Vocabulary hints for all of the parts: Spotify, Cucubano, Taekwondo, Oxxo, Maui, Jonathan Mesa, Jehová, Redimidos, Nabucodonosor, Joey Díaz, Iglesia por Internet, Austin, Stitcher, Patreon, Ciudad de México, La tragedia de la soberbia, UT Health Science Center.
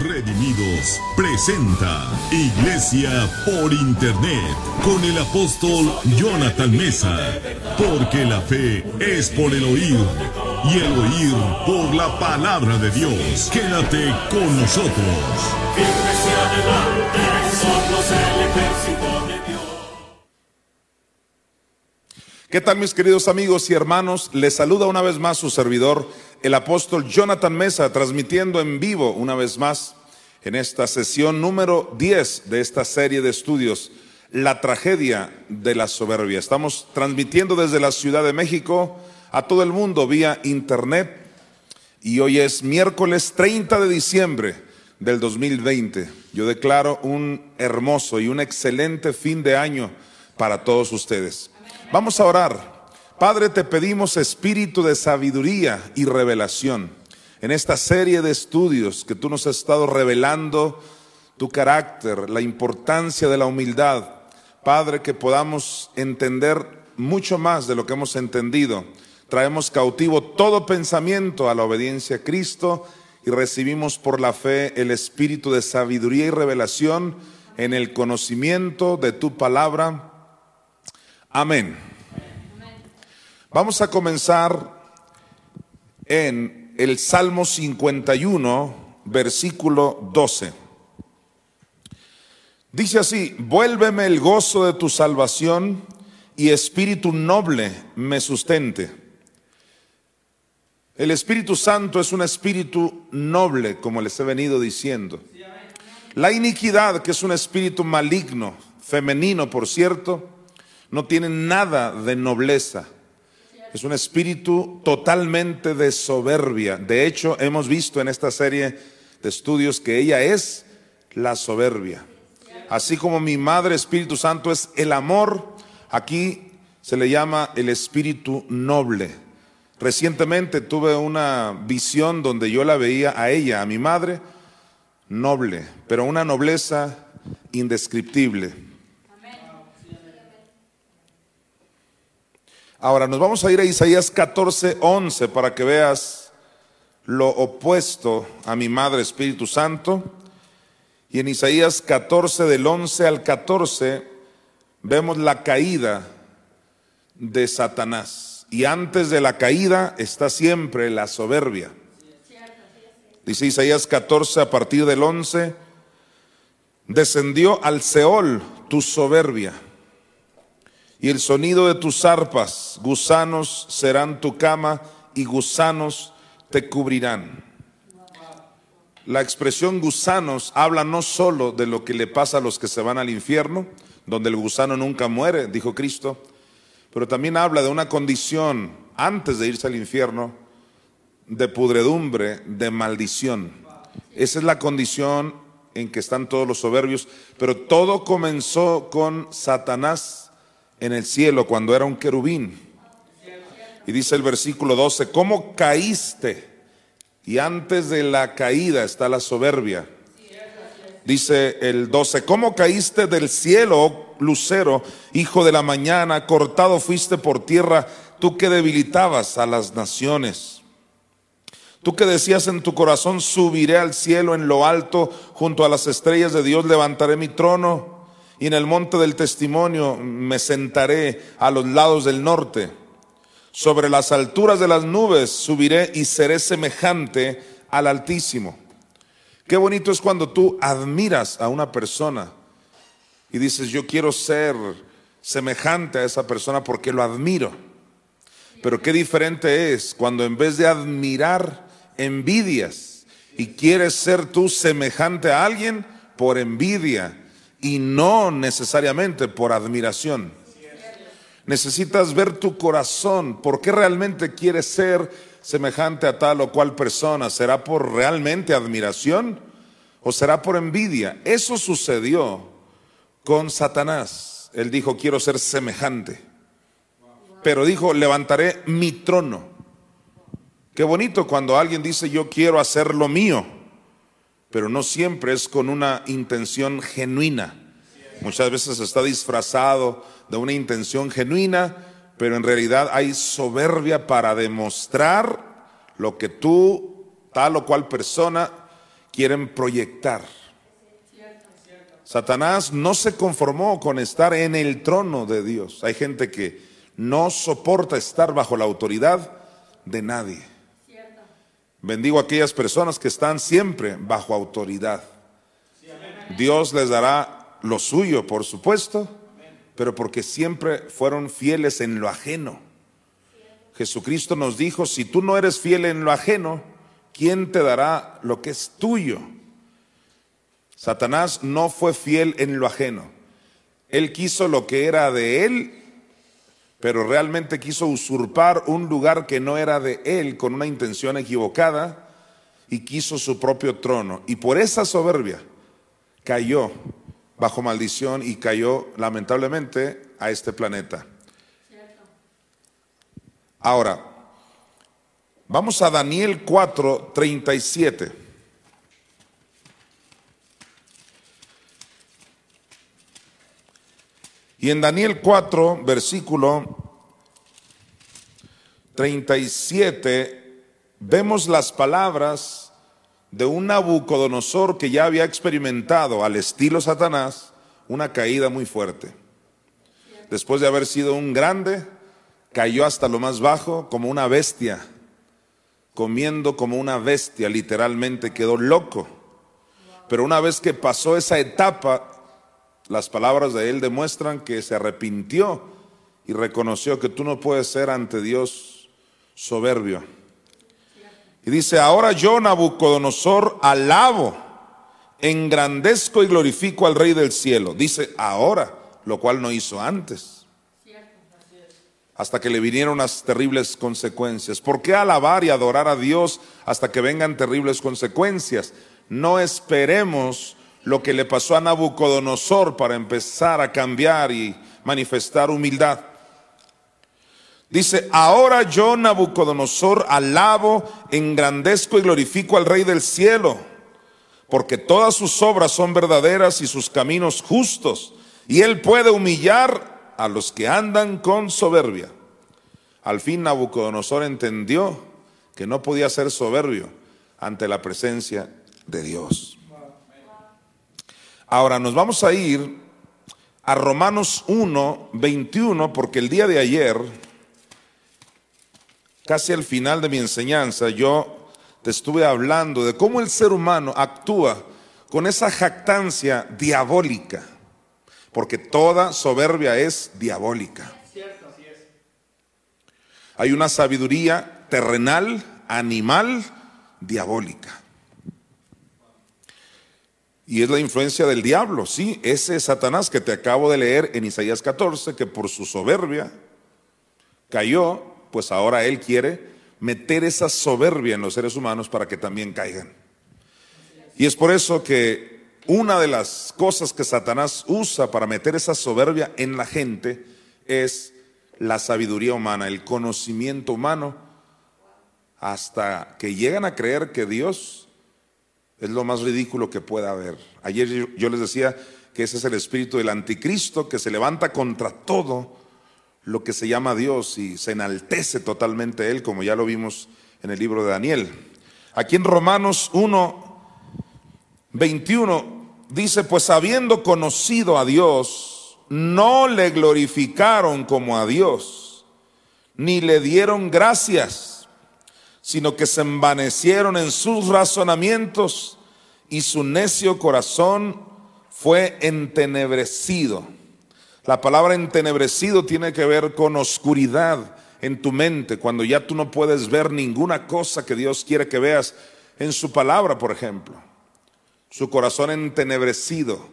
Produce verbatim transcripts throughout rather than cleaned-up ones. Redimidos presenta Iglesia por Internet con el apóstol Jonathan Mesa, porque la fe es por el oír y el oír por la palabra de Dios. Quédate con nosotros. Iglesia adelante, somos el ejército de Dios. ¿Qué tal, mis queridos amigos y hermanos? Les saluda una vez más su servidor, el apóstol Jonathan Mesa, transmitiendo en vivo una vez más en esta sesión número diez de esta serie de estudios, La tragedia de la soberbia. Estamos transmitiendo desde la Ciudad de México a todo el mundo vía internet, y hoy es miércoles treinta de diciembre del dos mil veinte. Yo declaro un hermoso y un excelente fin de año para todos ustedes. Vamos a orar. Padre, te pedimos espíritu de sabiduría y revelación en esta serie de estudios que tú nos has estado revelando tu carácter, la importancia de la humildad. Padre, que podamos entender mucho más de lo que hemos entendido. Traemos cautivo todo pensamiento a la obediencia a Cristo y recibimos por la fe el espíritu de sabiduría y revelación en el conocimiento de tu palabra. Amén. Vamos a comenzar en el Salmo cincuenta y uno, versículo doce. Dice así: vuélveme el gozo de tu salvación y espíritu noble me sustente. El Espíritu Santo es un espíritu noble, como les he venido diciendo. La iniquidad, que es un espíritu maligno, femenino por cierto, no tiene nada de nobleza. Es un espíritu totalmente de soberbia. De hecho, hemos visto en esta serie de estudios que ella es la soberbia. Así como mi madre, Espíritu Santo, es el amor, aquí se le llama el espíritu noble. Recientemente tuve una visión donde yo la veía a ella, a mi madre, noble, pero una nobleza indescriptible. Ahora nos vamos a ir a Isaías catorce, once para que veas lo opuesto a mi madre Espíritu Santo. Y en Isaías catorce, del once al catorce, vemos la caída de Satanás. Y antes de la caída está siempre la soberbia. Dice Isaías catorce, a partir del once: descendió al Seol tu soberbia, y el sonido de tus arpas, gusanos serán tu cama y gusanos te cubrirán. La expresión gusanos habla no solo de lo que le pasa a los que se van al infierno, donde el gusano nunca muere, dijo Cristo, pero también habla de una condición antes de irse al infierno, de pudredumbre, de maldición. Esa es la condición en que están todos los soberbios, pero todo comenzó con Satanás en el cielo, cuando era un querubín. Y dice el versículo doce: ¿cómo caíste? Y antes de la caída está la soberbia. Dice el doce: ¿cómo caíste del cielo, oh lucero, hijo de la mañana? Cortado fuiste por tierra, tú que debilitabas a las naciones. Tú que decías en tu corazón: subiré al cielo, en lo alto, junto a las estrellas de Dios levantaré mi trono, y en el monte del testimonio me sentaré, a los lados del norte. Sobre las alturas de las nubes subiré y seré semejante al Altísimo. Qué bonito es cuando tú admiras a una persona y dices: yo quiero ser semejante a esa persona porque lo admiro. Pero qué diferente es cuando en vez de admirar, envidias y quieres ser tú semejante a alguien por envidia, y no necesariamente por admiración. Necesitas ver tu corazón. ¿Por qué realmente quieres ser semejante a tal o cual persona? ¿Será por realmente admiración o será por envidia? Eso sucedió con Satanás. Él dijo: quiero ser semejante. Pero dijo: levantaré mi trono. Qué bonito cuando alguien dice: yo quiero hacer lo mío, pero no siempre es con una intención genuina. Muchas veces está disfrazado de una intención genuina, pero en realidad hay soberbia para demostrar lo que tú, tal o cual persona, quieren proyectar. Satanás no se conformó con estar en el trono de Dios. Hay gente que no soporta estar bajo la autoridad de nadie. Bendigo a aquellas personas que están siempre bajo autoridad. Dios les dará lo suyo, por supuesto, pero porque siempre fueron fieles en lo ajeno. Jesucristo nos dijo, si tú no eres fiel en lo ajeno, ¿quién te dará lo que es tuyo? Satanás no fue fiel en lo ajeno. Él quiso lo que era de él, pero realmente quiso usurpar un lugar que no era de él con una intención equivocada y quiso su propio trono. Y por esa soberbia cayó bajo maldición y cayó lamentablemente a este planeta. Ahora, vamos a Daniel cuatro, treinta y siete. Y en Daniel cuatro, versículo treinta y siete, vemos las palabras de un Nabucodonosor que ya había experimentado, al estilo Satanás, una caída muy fuerte. Después de haber sido un grande, cayó hasta lo más bajo como una bestia, comiendo como una bestia, literalmente quedó loco. Pero una vez que pasó esa etapa, las palabras de él demuestran que se arrepintió y reconoció que tú no puedes ser ante Dios soberbio. Y dice, ahora yo, Nabucodonosor, alabo, engrandezco y glorifico al Rey del cielo. Dice, ahora, lo cual no hizo antes, hasta que le vinieron unas terribles consecuencias. ¿Por qué alabar y adorar a Dios hasta que vengan terribles consecuencias? No esperemos lo que le pasó a Nabucodonosor para empezar a cambiar y manifestar humildad. Dice, ahora yo, Nabucodonosor, alabo, engrandezco y glorifico al Rey del cielo, porque todas sus obras son verdaderas y sus caminos justos, y él puede humillar a los que andan con soberbia. Al fin Nabucodonosor entendió que no podía ser soberbio ante la presencia de Dios. Ahora nos vamos a ir a Romanos uno, veintiuno, porque el día de ayer, casi al final de mi enseñanza, yo te estuve hablando de cómo el ser humano actúa con esa jactancia diabólica, porque toda soberbia es diabólica. Hay una sabiduría terrenal, animal, diabólica. Y es la influencia del diablo, sí, ese Satanás que te acabo de leer en Isaías catorce, que por su soberbia cayó, pues ahora él quiere meter esa soberbia en los seres humanos para que también caigan. Y es por eso que una de las cosas que Satanás usa para meter esa soberbia en la gente es la sabiduría humana, el conocimiento humano, hasta que llegan a creer que Dios es lo más ridículo que pueda haber. Ayer yo les decía que ese es el espíritu del anticristo que se levanta contra todo lo que se llama Dios y se enaltece totalmente él, como ya lo vimos en el libro de Daniel. Aquí en Romanos uno, veintiuno dice, pues habiendo conocido a Dios, no le glorificaron como a Dios, ni le dieron gracias, sino que se envanecieron en sus razonamientos y su necio corazón fue entenebrecido. La palabra entenebrecido tiene que ver con oscuridad en tu mente, cuando ya tú no puedes ver ninguna cosa que Dios quiere que veas en su palabra, por ejemplo. Su corazón entenebrecido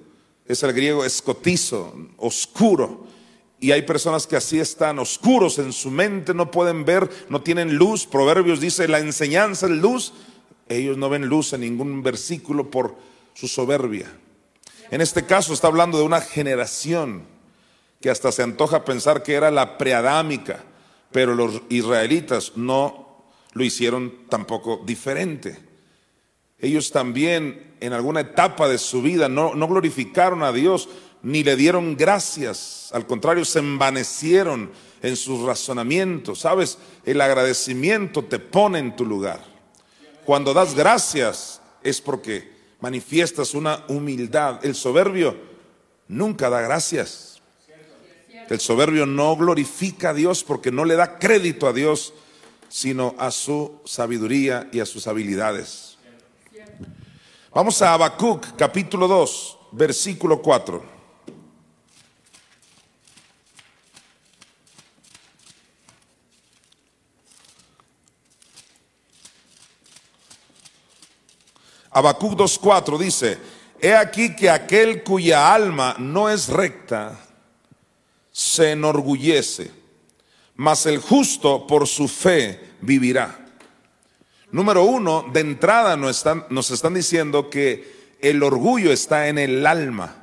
es el griego escotizo, oscuro. Y hay personas que así están, oscuros en su mente, no pueden ver, no tienen luz. Proverbios dice, la enseñanza es luz. Ellos no ven luz en ningún versículo por su soberbia. En este caso está hablando de una generación que hasta se antoja pensar que era la preadámica, pero los israelitas no lo hicieron tampoco diferente. Ellos también en alguna etapa de su vida no, no glorificaron a Dios, ni le dieron gracias, al contrario, se envanecieron en sus razonamientos. Sabes, el agradecimiento te pone en tu lugar. Cuando das gracias, es porque manifiestas una humildad. El soberbio nunca da gracias. El soberbio no glorifica a Dios porque no le da crédito a Dios, sino a su sabiduría y a sus habilidades. Vamos a Habacuc capítulo dos, versículo cuatro. Habacuc dos cuatro dice: he aquí que aquel cuya alma no es recta se enorgullece, mas el justo por su fe vivirá. Número uno, de entrada nos están, nos están diciendo que el orgullo está en el alma.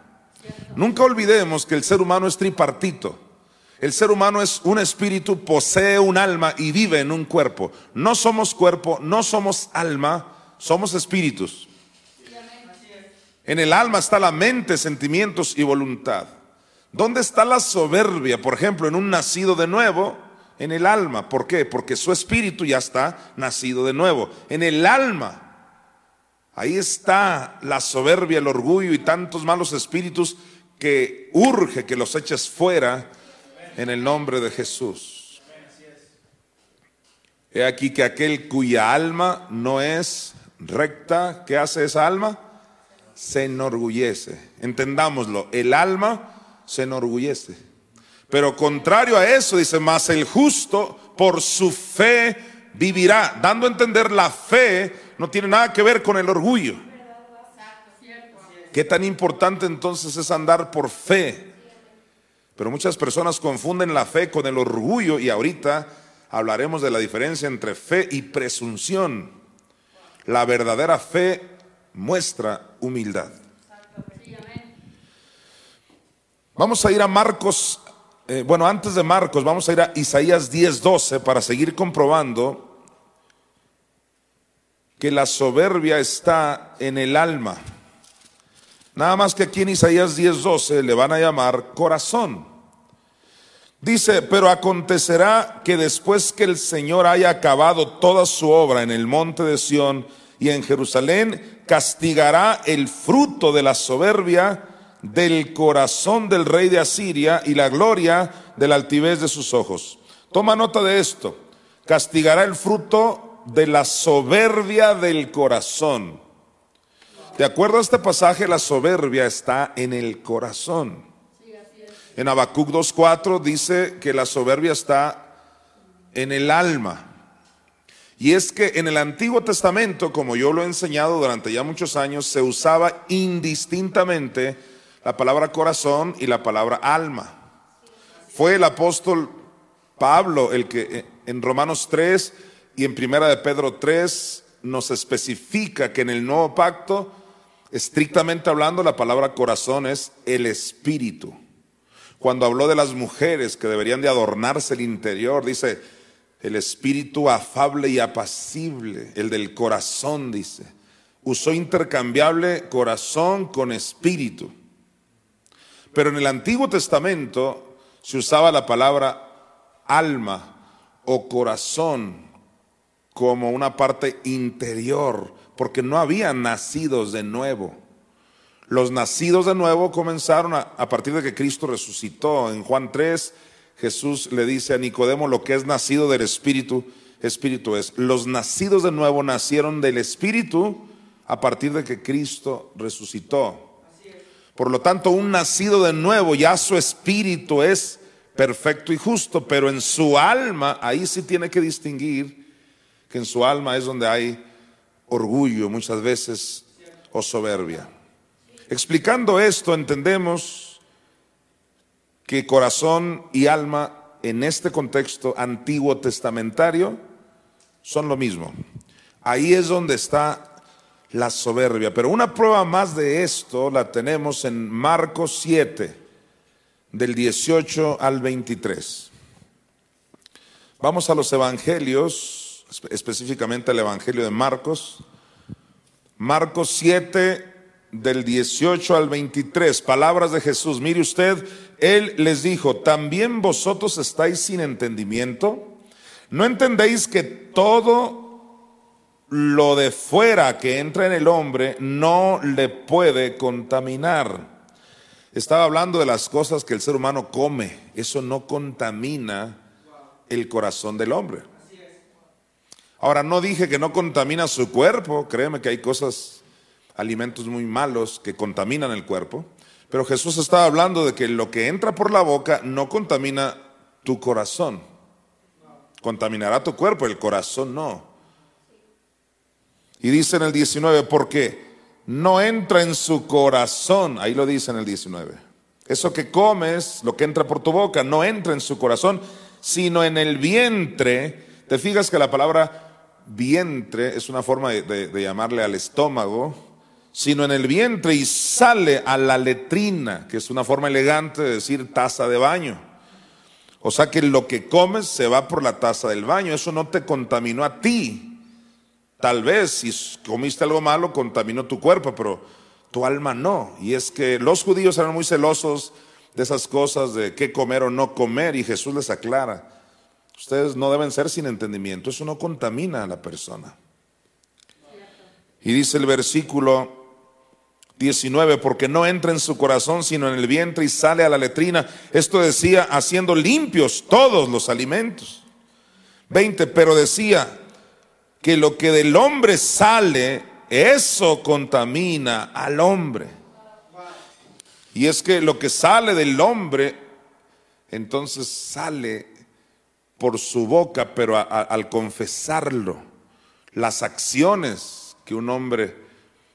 Nunca olvidemos que el ser humano es tripartito. El ser humano es un espíritu, posee un alma y vive en un cuerpo. No somos cuerpo, no somos alma, somos espíritus. En el alma está la mente, sentimientos y voluntad. ¿Dónde está la soberbia? Por ejemplo, en un nacido de nuevo, en el alma. ¿Por qué? Porque su espíritu ya está nacido de nuevo. En el alma, ahí está la soberbia, el orgullo y tantos malos espíritus que urge que los eches fuera en el nombre de Jesús. He aquí que aquel cuya alma no es recta, ¿qué hace esa alma? Se enorgullece. Entendámoslo, el alma se enorgullece. Pero contrario a eso dice: mas el justo por su fe vivirá. Dando a entender, la fe no tiene nada que ver con el orgullo. ¿Qué tan importante entonces es andar por fe? Pero muchas personas confunden la fe con el orgullo, y ahorita hablaremos de la diferencia entre fe y presunción. La verdadera fe muestra humildad. Vamos a ir a Marcos, eh, bueno, antes de Marcos vamos a ir a Isaías diez doce para seguir comprobando que la soberbia está en el alma. Nada más que aquí en Isaías diez doce le van a llamar corazón. Dice: pero acontecerá que después que el Señor haya acabado toda su obra en el monte de Sión y en Jerusalén, castigará el fruto de la soberbia del corazón del rey de Asiria y la gloria de la altivez de sus ojos. Toma nota de esto: castigará el fruto de la soberbia del corazón. De acuerdo a este pasaje, la soberbia está en el corazón. En Habacuc dos cuatro dice que la soberbia está en el alma. Y es que en el Antiguo Testamento, como yo lo he enseñado durante ya muchos años, se usaba indistintamente la palabra corazón y la palabra alma. Fue el apóstol Pablo el que en Romanos tres y en Primera de Pedro tres nos especifica que en el Nuevo Pacto, estrictamente hablando, la palabra corazón es el espíritu. Cuando habló de las mujeres que deberían de adornarse el interior, dice: el espíritu afable y apacible, el del corazón, dice. Usó intercambiable corazón con espíritu. Pero en el Antiguo Testamento se usaba la palabra alma o corazón como una parte interior, porque no había nacidos de nuevo. Los nacidos de nuevo comenzaron a, a partir de que Cristo resucitó. En Juan tres, Jesús le dice a Nicodemo: lo que es nacido del Espíritu, Espíritu es. Los nacidos de nuevo nacieron del Espíritu a partir de que Cristo resucitó. Por lo tanto, un nacido de nuevo, ya su espíritu es perfecto y justo, pero en su alma, ahí sí tiene que distinguir que en su alma es donde hay orgullo muchas veces o soberbia. Explicando esto, entendemos que corazón y alma en este contexto antiguo testamentario son lo mismo. Ahí es donde está la soberbia. Pero una prueba más de esto la tenemos en Marcos siete, del dieciocho al veintitrés. Vamos a los evangelios, específicamente al evangelio de Marcos. Marcos siete, del dieciocho al veintitrés, palabras de Jesús. Mire usted, Él les dijo: ¿también vosotros estáis sin entendimiento? ¿No entendéis que todo lo de fuera que entra en el hombre no le puede contaminar. Estaba hablando de las cosas que el ser humano come. Eso no contamina el corazón del hombre. Ahora, no dije que no contamina su cuerpo. Créeme que hay cosas, alimentos muy malos que contaminan el cuerpo. Pero Jesús estaba hablando de que lo que entra por la boca no contamina tu corazón. Contaminará tu cuerpo, el corazón no. Y dice en el diecinueve, porque no entra en su corazón. Ahí lo dice en el diecinueve. Eso que comes, lo que entra por tu boca, no entra en su corazón, sino en el vientre. Te fijas que la palabra vientre es una forma de, de, de llamarle al estómago, sino en el vientre, y sale a la letrina, que es una forma elegante de decir taza de baño. O sea que lo que comes se va por la taza del baño. Eso no te contaminó a ti. Tal vez si comiste algo malo contaminó tu cuerpo, pero tu alma no. Y es que los judíos eran muy celosos de esas cosas de qué comer o no comer, y Jesús les aclara: ustedes no deben ser sin entendimiento. Eso no contamina a la persona. Y dice el versículo diecinueve, porque no entra en su corazón sino en el vientre y sale a la letrina. Esto decía, haciendo limpios todos los alimentos. veinte, pero decía que lo que del hombre sale, eso contamina al hombre. Y es que lo que sale del hombre, entonces sale por su boca, pero a, a, al confesarlo, las acciones que un hombre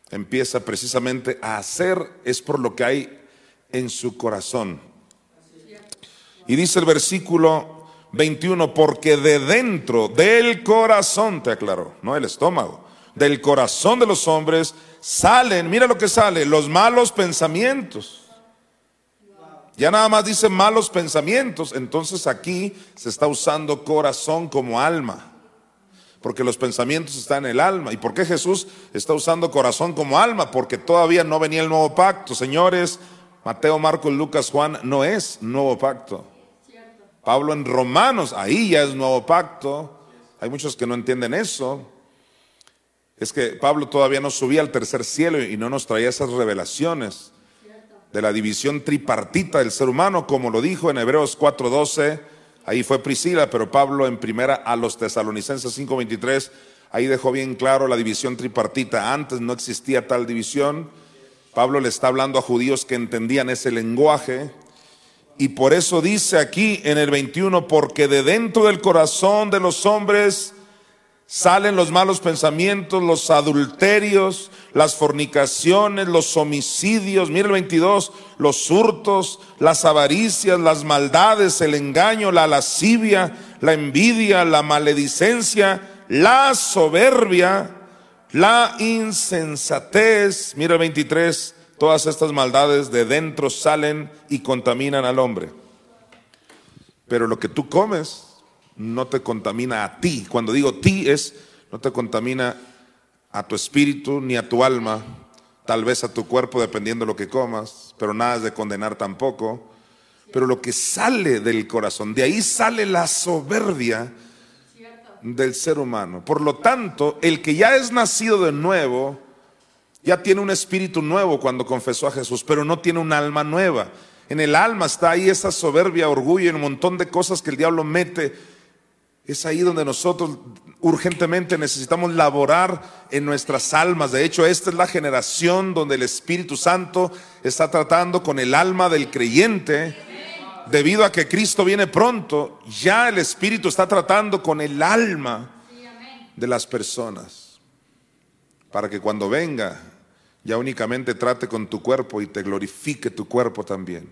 empieza precisamente a hacer es por lo que hay en su corazón. Y dice el versículo veintiuno, porque de dentro del corazón, te aclaró, no el estómago, del corazón de los hombres salen, mira lo que sale, los malos pensamientos. Ya nada más dice malos pensamientos. Entonces aquí se está usando corazón como alma, porque los pensamientos están en el alma. ¿Y por qué Jesús está usando corazón como alma? Porque todavía no venía el nuevo pacto. Señores, Mateo, Marcos, Lucas, Juan no es nuevo pacto. Pablo en Romanos, ahí ya es nuevo pacto. Hay muchos que no entienden eso. Es que Pablo todavía no subía al tercer cielo y no nos traía esas revelaciones de la división tripartita del ser humano, como lo dijo en Hebreos cuatro doce. Ahí fue Priscila, pero Pablo en primera a los Tesalonicenses cinco veintitrés, ahí dejó bien claro la división tripartita. Antes no existía tal división. Pablo le está hablando a judíos que entendían ese lenguaje. Y por eso dice aquí en el veintiuno, porque de dentro del corazón de los hombres salen los malos pensamientos, los adulterios, las fornicaciones, los homicidios. Mira el veintidós, los hurtos, las avaricias, las maldades, el engaño, la lascivia, la envidia, la maledicencia, la soberbia, la insensatez. Mira el veintitrés. Todas estas maldades de dentro salen y contaminan al hombre. Pero lo que tú comes no te contamina a ti. Cuando digo ti es, no te contamina a tu espíritu ni a tu alma, tal vez a tu cuerpo dependiendo de lo que comas, pero nada es de condenar tampoco. Pero lo que sale del corazón, de ahí sale la soberbia del ser humano. Por lo tanto, el que ya es nacido de nuevo ya tiene un espíritu nuevo cuando confesó a Jesús, pero no tiene un alma nueva. En el alma está ahí esa soberbia, orgullo y un montón de cosas que el diablo mete. Es ahí donde nosotros urgentemente necesitamos laborar en nuestras almas. De hecho, esta es la generación donde el Espíritu Santo está tratando con el alma del creyente. Debido a que Cristo viene pronto, ya el Espíritu está tratando con el alma de las personas, para que cuando venga ya únicamente trate con tu cuerpo y te glorifique tu cuerpo también.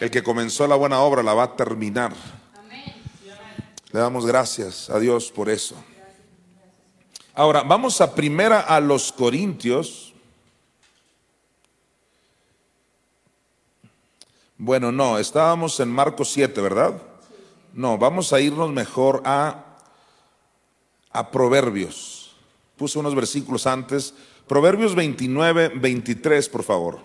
El que comenzó la buena obra la va a terminar. Le damos gracias a Dios por eso. Ahora vamos a primera a los Corintios. Bueno, no, estábamos en Marcos siete, ¿verdad? No, vamos a irnos mejor a, a Proverbios. Puse unos versículos antes. Proverbios veintinueve, veintitrés, por favor.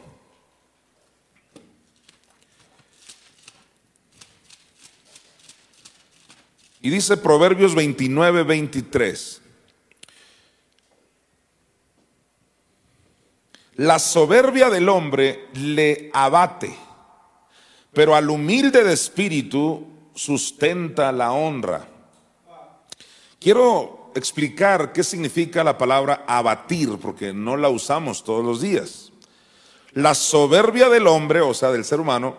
Y dice Proverbios veintinueve, veintitrés. La soberbia del hombre le abate, pero al humilde de espíritu sustenta la honra. Quiero explicar qué significa la palabra abatir, porque no la usamos todos los días. La soberbia del hombre, o sea del ser humano,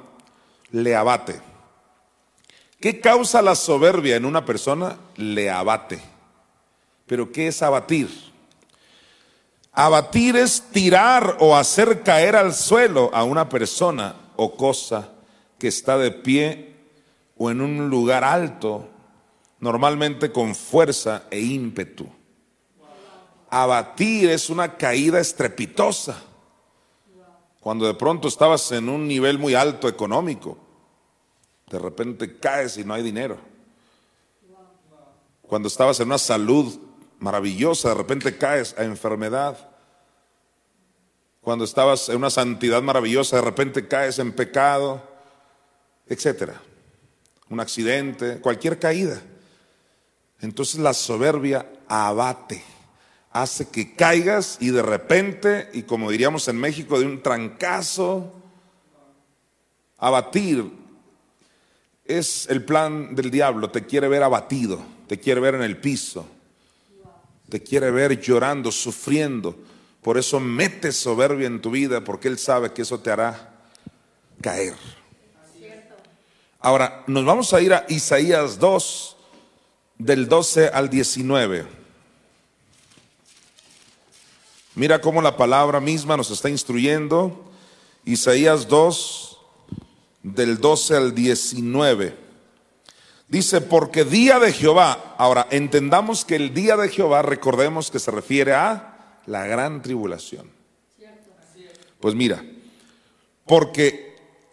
le abate. ¿Qué causa la soberbia en una persona? Le abate. ¿Pero qué es abatir? Abatir es tirar o hacer caer al suelo a una persona o cosa que está de pie o en un lugar alto, normalmente con fuerza e ímpetu. Abatir es una caída estrepitosa. Cuando de pronto estabas en un nivel muy alto económico, de repente caes y no hay dinero. Cuando estabas en una salud maravillosa, de repente caes a enfermedad. Cuando estabas en una santidad maravillosa, de repente caes en pecado, etcétera. Un accidente, cualquier caída. Entonces la soberbia abate, hace que caigas y de repente, y como diríamos en México, de un trancazo. Abatir es el plan del diablo, te quiere ver abatido, te quiere ver en el piso, te quiere ver llorando, sufriendo. Por eso mete soberbia en tu vida, porque él sabe que eso te hará caer. Ahora, nos vamos a ir a Isaías dos, del doce al diecinueve. Mira cómo la palabra misma nos está instruyendo. Isaías dos, del doce al diecinueve. Dice, porque día de Jehová. Ahora, entendamos que el día de Jehová, recordemos que se refiere a la gran tribulación. Pues mira, porque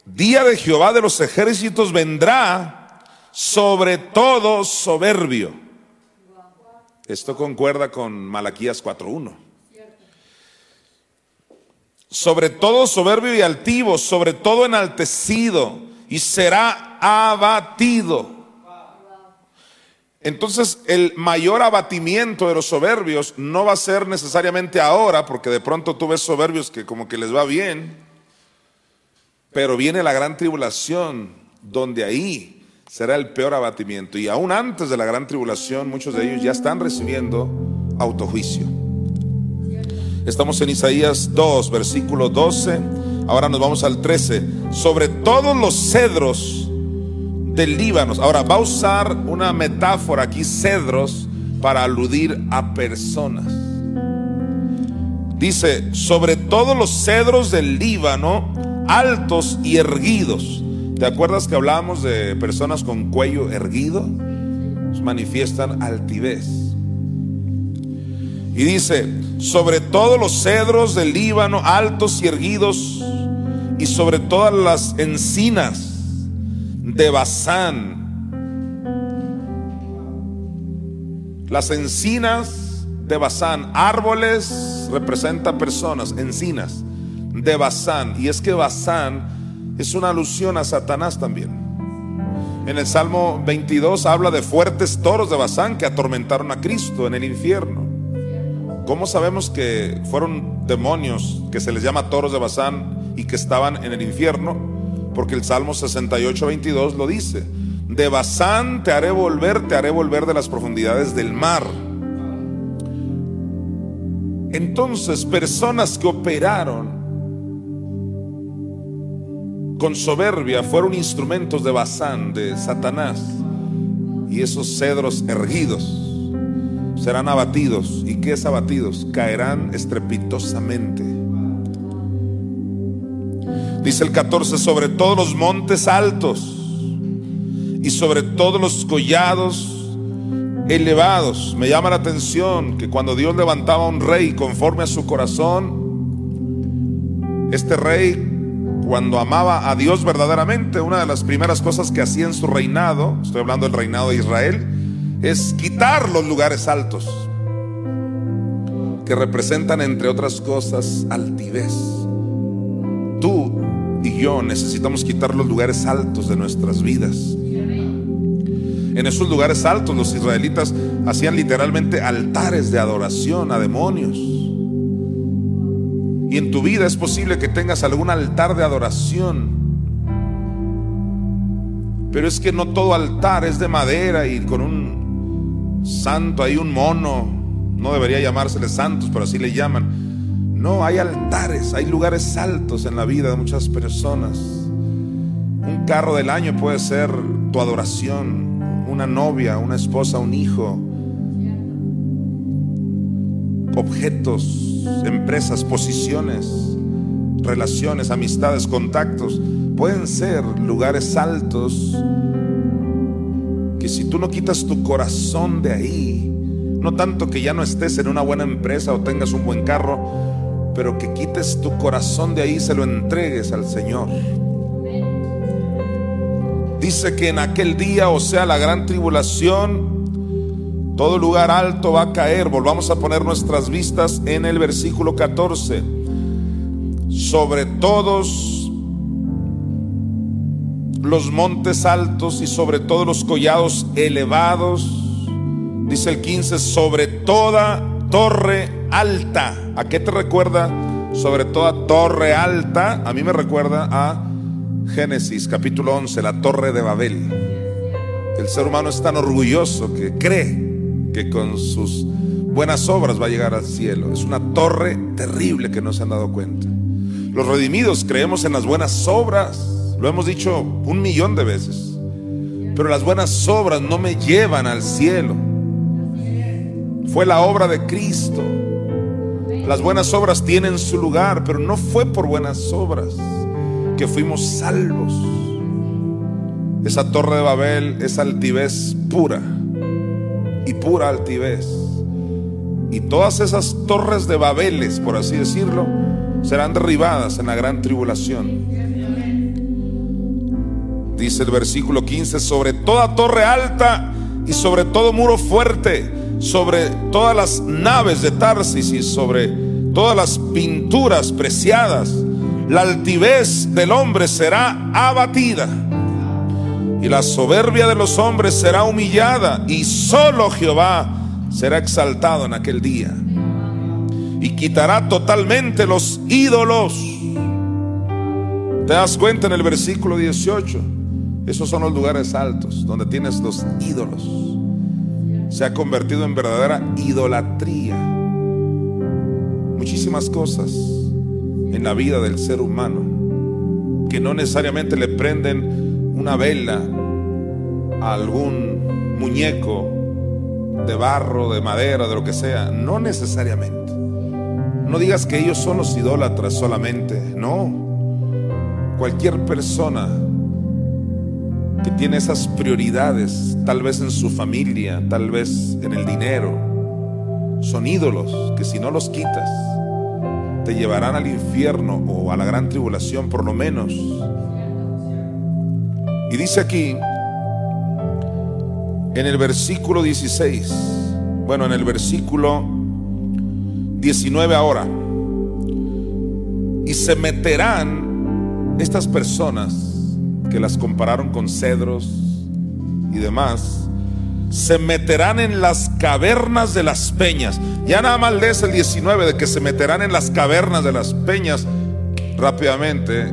día de Jehová de los ejércitos vendrá sobre todo soberbio. Esto concuerda con Malaquías cuatro uno. Sobre todo soberbio y altivo, sobre todo enaltecido, y será abatido. Entonces el mayor abatimiento de los soberbios no va a ser necesariamente ahora, porque de pronto tú ves soberbios que como que les va bien. Pero viene la gran tribulación, donde ahí será el peor abatimiento. Y aún antes de la gran tribulación, muchos de ellos ya están recibiendo autojuicio. Estamos en Isaías dos, versículo doce. Ahora nos vamos al trece. Sobre todos los cedros del Líbano. Ahora va a usar una metáfora aquí, cedros, para aludir a personas. Dice, sobre todos los cedros del Líbano, altos y erguidos. ¿Te acuerdas que hablábamos de personas con cuello erguido? Manifiestan altivez. Y dice, sobre todos los cedros del Líbano, altos y erguidos, y sobre todas las encinas de Bazán. Las encinas de Bazán, árboles representan personas, encinas de Bazán, y es que Bazán es una alusión a Satanás también. En el Salmo veintidós habla de fuertes toros de Bazán que atormentaron a Cristo en el infierno. ¿Cómo sabemos que fueron demonios que se les llama toros de Bazán y que estaban en el infierno? Porque el Salmo sesenta y ocho veintidós lo dice: de Bazán te haré volver, te haré volver de las profundidades del mar. Entonces, personas que operaron con soberbia fueron instrumentos de Bazán, de Satanás, y esos cedros erguidos serán abatidos. ¿Y qué es abatidos? Caerán estrepitosamente. Dice el catorce, sobre todos los montes altos y sobre todos los collados elevados. Me llama la atención que cuando Dios levantaba a un rey conforme a su corazón, este rey, cuando amaba a Dios verdaderamente, una de las primeras cosas que hacía en su reinado, estoy hablando del reinado de Israel, es quitar los lugares altos, que representan, entre otras cosas, altivez. Tú y yo necesitamos quitar los lugares altos de nuestras vidas. En esos lugares altos los israelitas hacían literalmente altares de adoración a demonios. Y en tu vida es posible que tengas algún altar de adoración, pero es que no todo altar es de madera y con un santo ahí, un mono. No debería llamársele santos, pero así le llaman. No, hay altares, hay lugares altos en la vida de muchas personas. Un carro del año puede ser tu adoración, una novia, una esposa, un hijo, objetos, empresas, posiciones, relaciones, amistades, contactos. Pueden ser lugares altos que si tú no quitas tu corazón de ahí, no tanto que ya no estés en una buena empresa o tengas un buen carro, pero que quites tu corazón de ahí y se lo entregues al Señor. Dice que en aquel día, o sea, la gran tribulación, todo lugar alto va a caer. Volvamos a poner nuestras vistas en el versículo catorce. Sobre todos los montes altos y sobre todos los collados elevados, dice el quince, sobre toda torre alta. ¿A qué te recuerda? Sobre toda torre alta. A mí me recuerda a Génesis capítulo once, la torre de Babel. El ser humano es tan orgulloso que cree que con sus buenas obras va a llegar al cielo. Es una torre terrible que no se han dado cuenta. Los redimidos creemos en las buenas obras. Lo hemos dicho un millón de veces, pero las buenas obras no me llevan al cielo. Fue la obra de Cristo. Las buenas obras tienen su lugar, pero no fue por buenas obras que fuimos salvos. Esa torre de Babel es altivez pura, y pura altivez. Y todas esas torres de Babeles, por así decirlo, serán derribadas en la gran tribulación. Dice el versículo quince, sobre toda torre alta y sobre todo muro fuerte, sobre todas las naves de Tarsis y sobre todas las pinturas preciadas, la altivez del hombre será abatida y la soberbia de los hombres será humillada, y solo Jehová será exaltado en aquel día, y quitará totalmente los ídolos. ¿Te das cuenta en el versículo dieciocho? Esos son los lugares altos, donde tienes los ídolos. Se ha convertido en verdadera idolatría muchísimas cosas en la vida del ser humano, que no necesariamente le prenden una vela a algún muñeco de barro, de madera, de lo que sea. No necesariamente. No digas que ellos son los idólatras solamente. No. Cualquier persona que tiene esas prioridades, tal vez en su familia, tal vez en el dinero, son ídolos que si no los quitas te llevarán al infierno o a la gran tribulación, por lo menos. Y dice aquí en el versículo dieciséis, bueno, en el versículo diecinueve ahora, y se meterán estas personas que las compararon con cedros y demás, se meterán en las cavernas de las peñas. Ya nada más lees el diecinueve de que se meterán en las cavernas de las peñas, rápidamente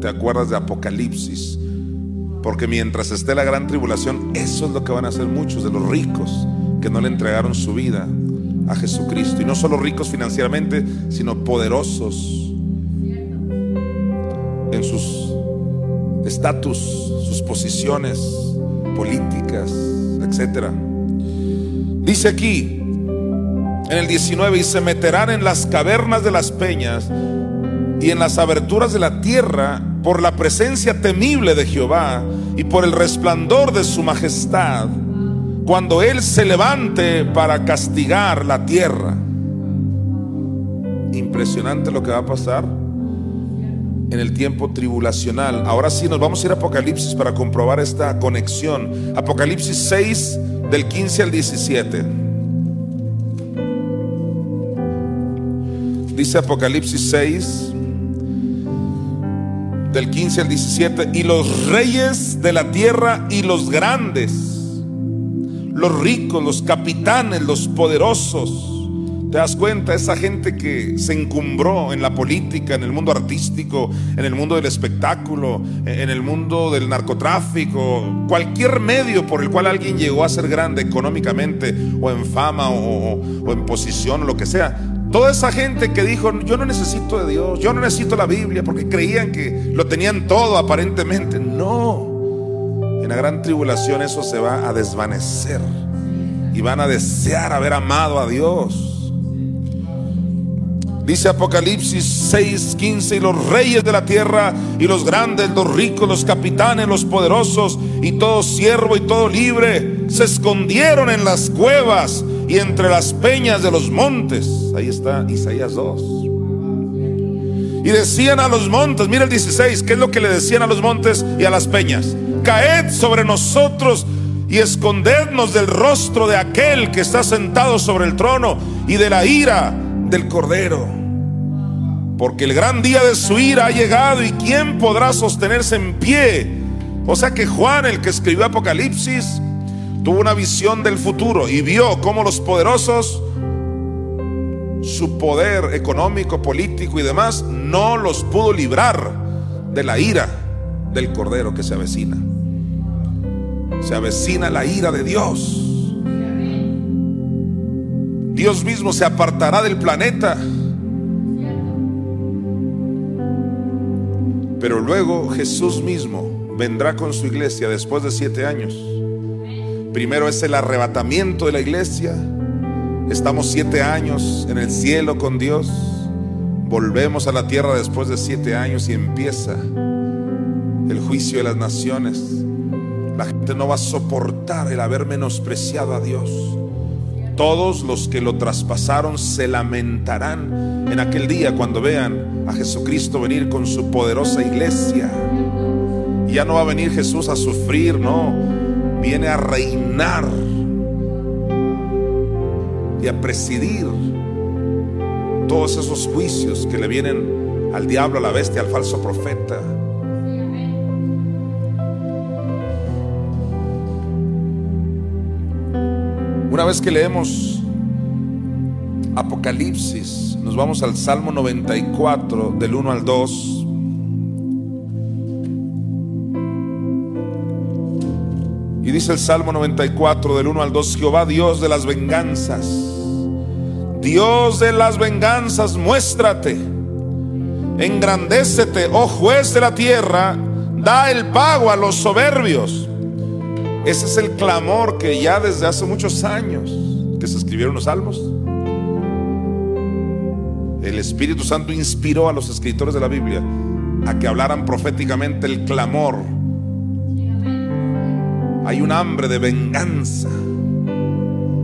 te acuerdas de Apocalipsis, porque mientras esté la gran tribulación, eso es lo que van a hacer muchos de los ricos que no le entregaron su vida a Jesucristo, y no solo ricos financieramente, sino poderosos en sus estatus, sus posiciones políticas, etcétera. Dice aquí en el diecinueve, y se meterán en las cavernas de las peñas y en las aberturas de la tierra por la presencia temible de Jehová y por el resplandor de su majestad, cuando Él se levante para castigar la tierra. Impresionante lo que va a pasar en el tiempo tribulacional. Ahora sí nos vamos a ir a Apocalipsis para comprobar esta conexión. Apocalipsis seis, del quince al diecisiete. Dice Apocalipsis seis, del quince al diecisiete. Y los reyes de la tierra y los grandes, los ricos, los capitanes, los poderosos, ¿Te das cuenta? Esa gente que se encumbró en la política, en el mundo artístico, en el mundo del espectáculo, en el mundo del narcotráfico, cualquier medio por el cual alguien llegó a ser grande económicamente o en fama o, o en posición o lo que sea. Toda esa gente que dijo: yo no necesito de Dios, yo no necesito la Biblia, porque creían que lo tenían todo aparentemente. No, en la gran tribulación eso se va a desvanecer y van a desear haber amado a Dios. Dice Apocalipsis seis quince: y los reyes de la tierra, y los grandes, los ricos, los capitanes, los poderosos, y todo siervo y todo libre, se escondieron en las cuevas y entre las peñas de los montes. Ahí está Isaías dos. Y decían a los montes, mira el dieciséis, ¿qué es lo que le decían a los montes y a las peñas? Caed sobre nosotros y escondednos del rostro de aquel que está sentado sobre el trono, y de la ira del Cordero, porque el gran día de su ira ha llegado, y ¿quién podrá sostenerse en pie? O sea que Juan, el que escribió Apocalipsis, tuvo una visión del futuro y vio cómo los poderosos, su poder económico, político y demás, no los pudo librar de la ira del Cordero que se avecina. Se avecina la ira de Dios. Dios mismo se apartará del planeta. Pero luego Jesús mismo vendrá con su iglesia después de siete años. Primero es el arrebatamiento de la iglesia. Estamos siete años en el cielo con Dios. Volvemos a la tierra después de siete años y empieza el juicio de las naciones. La gente no va a soportar el haber menospreciado a Dios. Todos los que lo traspasaron se lamentarán en aquel día cuando vean a Jesucristo venir con su poderosa iglesia. Y ya no va a venir Jesús a sufrir, no. Viene a reinar y a presidir todos esos juicios que le vienen al diablo, a la bestia, al falso profeta. Una vez que leemos Apocalipsis, nos vamos al Salmo noventa y cuatro del uno al dos. Y dice el Salmo noventa y cuatro del uno al dos: Jehová, Dios de las venganzas, Dios de las venganzas, muéstrate, engrandécete, oh juez de la tierra, da el pago a los soberbios. Ese es el clamor que ya desde hace muchos años que se escribieron los salmos. El Espíritu Santo inspiró a los escritores de la Biblia a que hablaran proféticamente el clamor. Hay un hambre de venganza.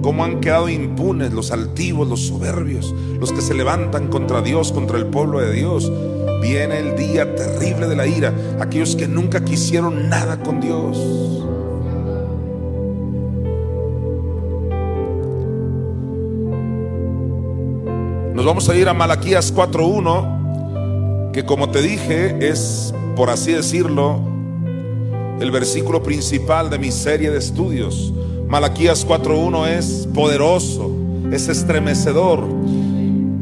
Cómo han quedado impunes los altivos, los soberbios, los que se levantan contra Dios, contra el pueblo de Dios. Viene el día terrible de la ira. Aquellos que nunca quisieron nada con Dios. Nos vamos a ir a Malaquías cuatro uno, que como te dije es, por así decirlo, el versículo principal de mi serie de estudios. Malaquías cuatro uno es poderoso, es estremecedor.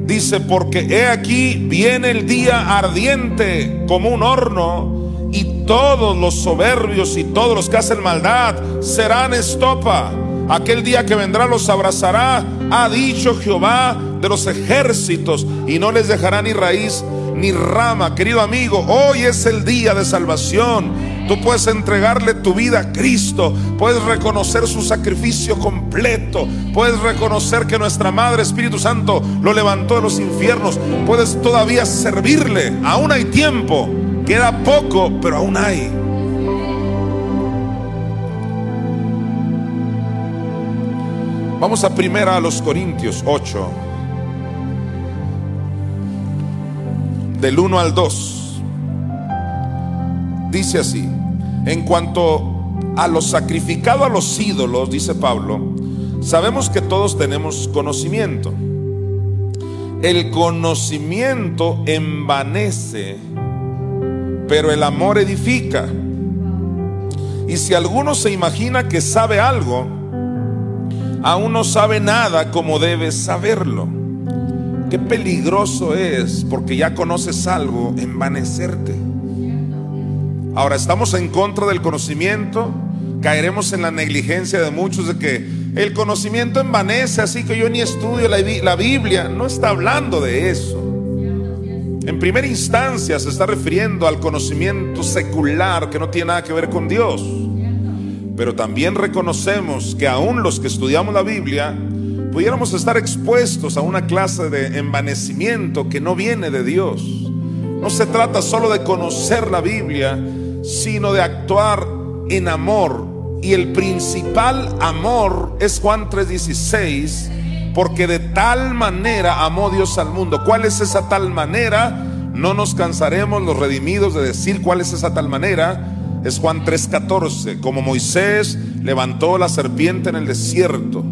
Dice: porque he aquí viene el día ardiente como un horno, y todos los soberbios y todos los que hacen maldad serán estopa. Aquel día que vendrá los abrazará, ha dicho Jehová de los ejércitos, y no les dejará ni raíz ni rama. Querido amigo, hoy es el día de salvación. Tú puedes entregarle tu vida a Cristo, puedes reconocer su sacrificio completo, puedes reconocer que nuestra Madre Espíritu Santo lo levantó de los infiernos, puedes todavía servirle. Aún hay tiempo, queda poco, pero aún hay. Vamos a primera a los Corintios ocho, del uno al dos. Dice así: en cuanto a lo sacrificado a los ídolos, dice Pablo, sabemos que todos tenemos conocimiento. El conocimiento envanece, pero el amor edifica. Y si alguno se imagina que sabe algo, aún no sabe nada como debe saberlo. Qué peligroso es, porque ya conoces algo, envanecerte. Ahora, estamos en contra del conocimiento. Caeremos en la negligencia de muchos de que el conocimiento envanece, así que yo ni estudio la, la Biblia. No está hablando de eso. En primera instancia se está refiriendo al conocimiento secular, que no tiene nada que ver con Dios. Pero también reconocemos que aún los que estudiamos la Biblia pudiéramos estar expuestos a una clase de envanecimiento que no viene de Dios. No se trata solo de conocer la Biblia, sino de actuar en amor. Y el principal amor es Juan tres dieciséis, porque de tal manera amó Dios al mundo. ¿Cuál es esa tal manera? No nos cansaremos los redimidos de decir cuál es esa tal manera. Es Juan tres catorce, como Moisés levantó la serpiente en el desierto,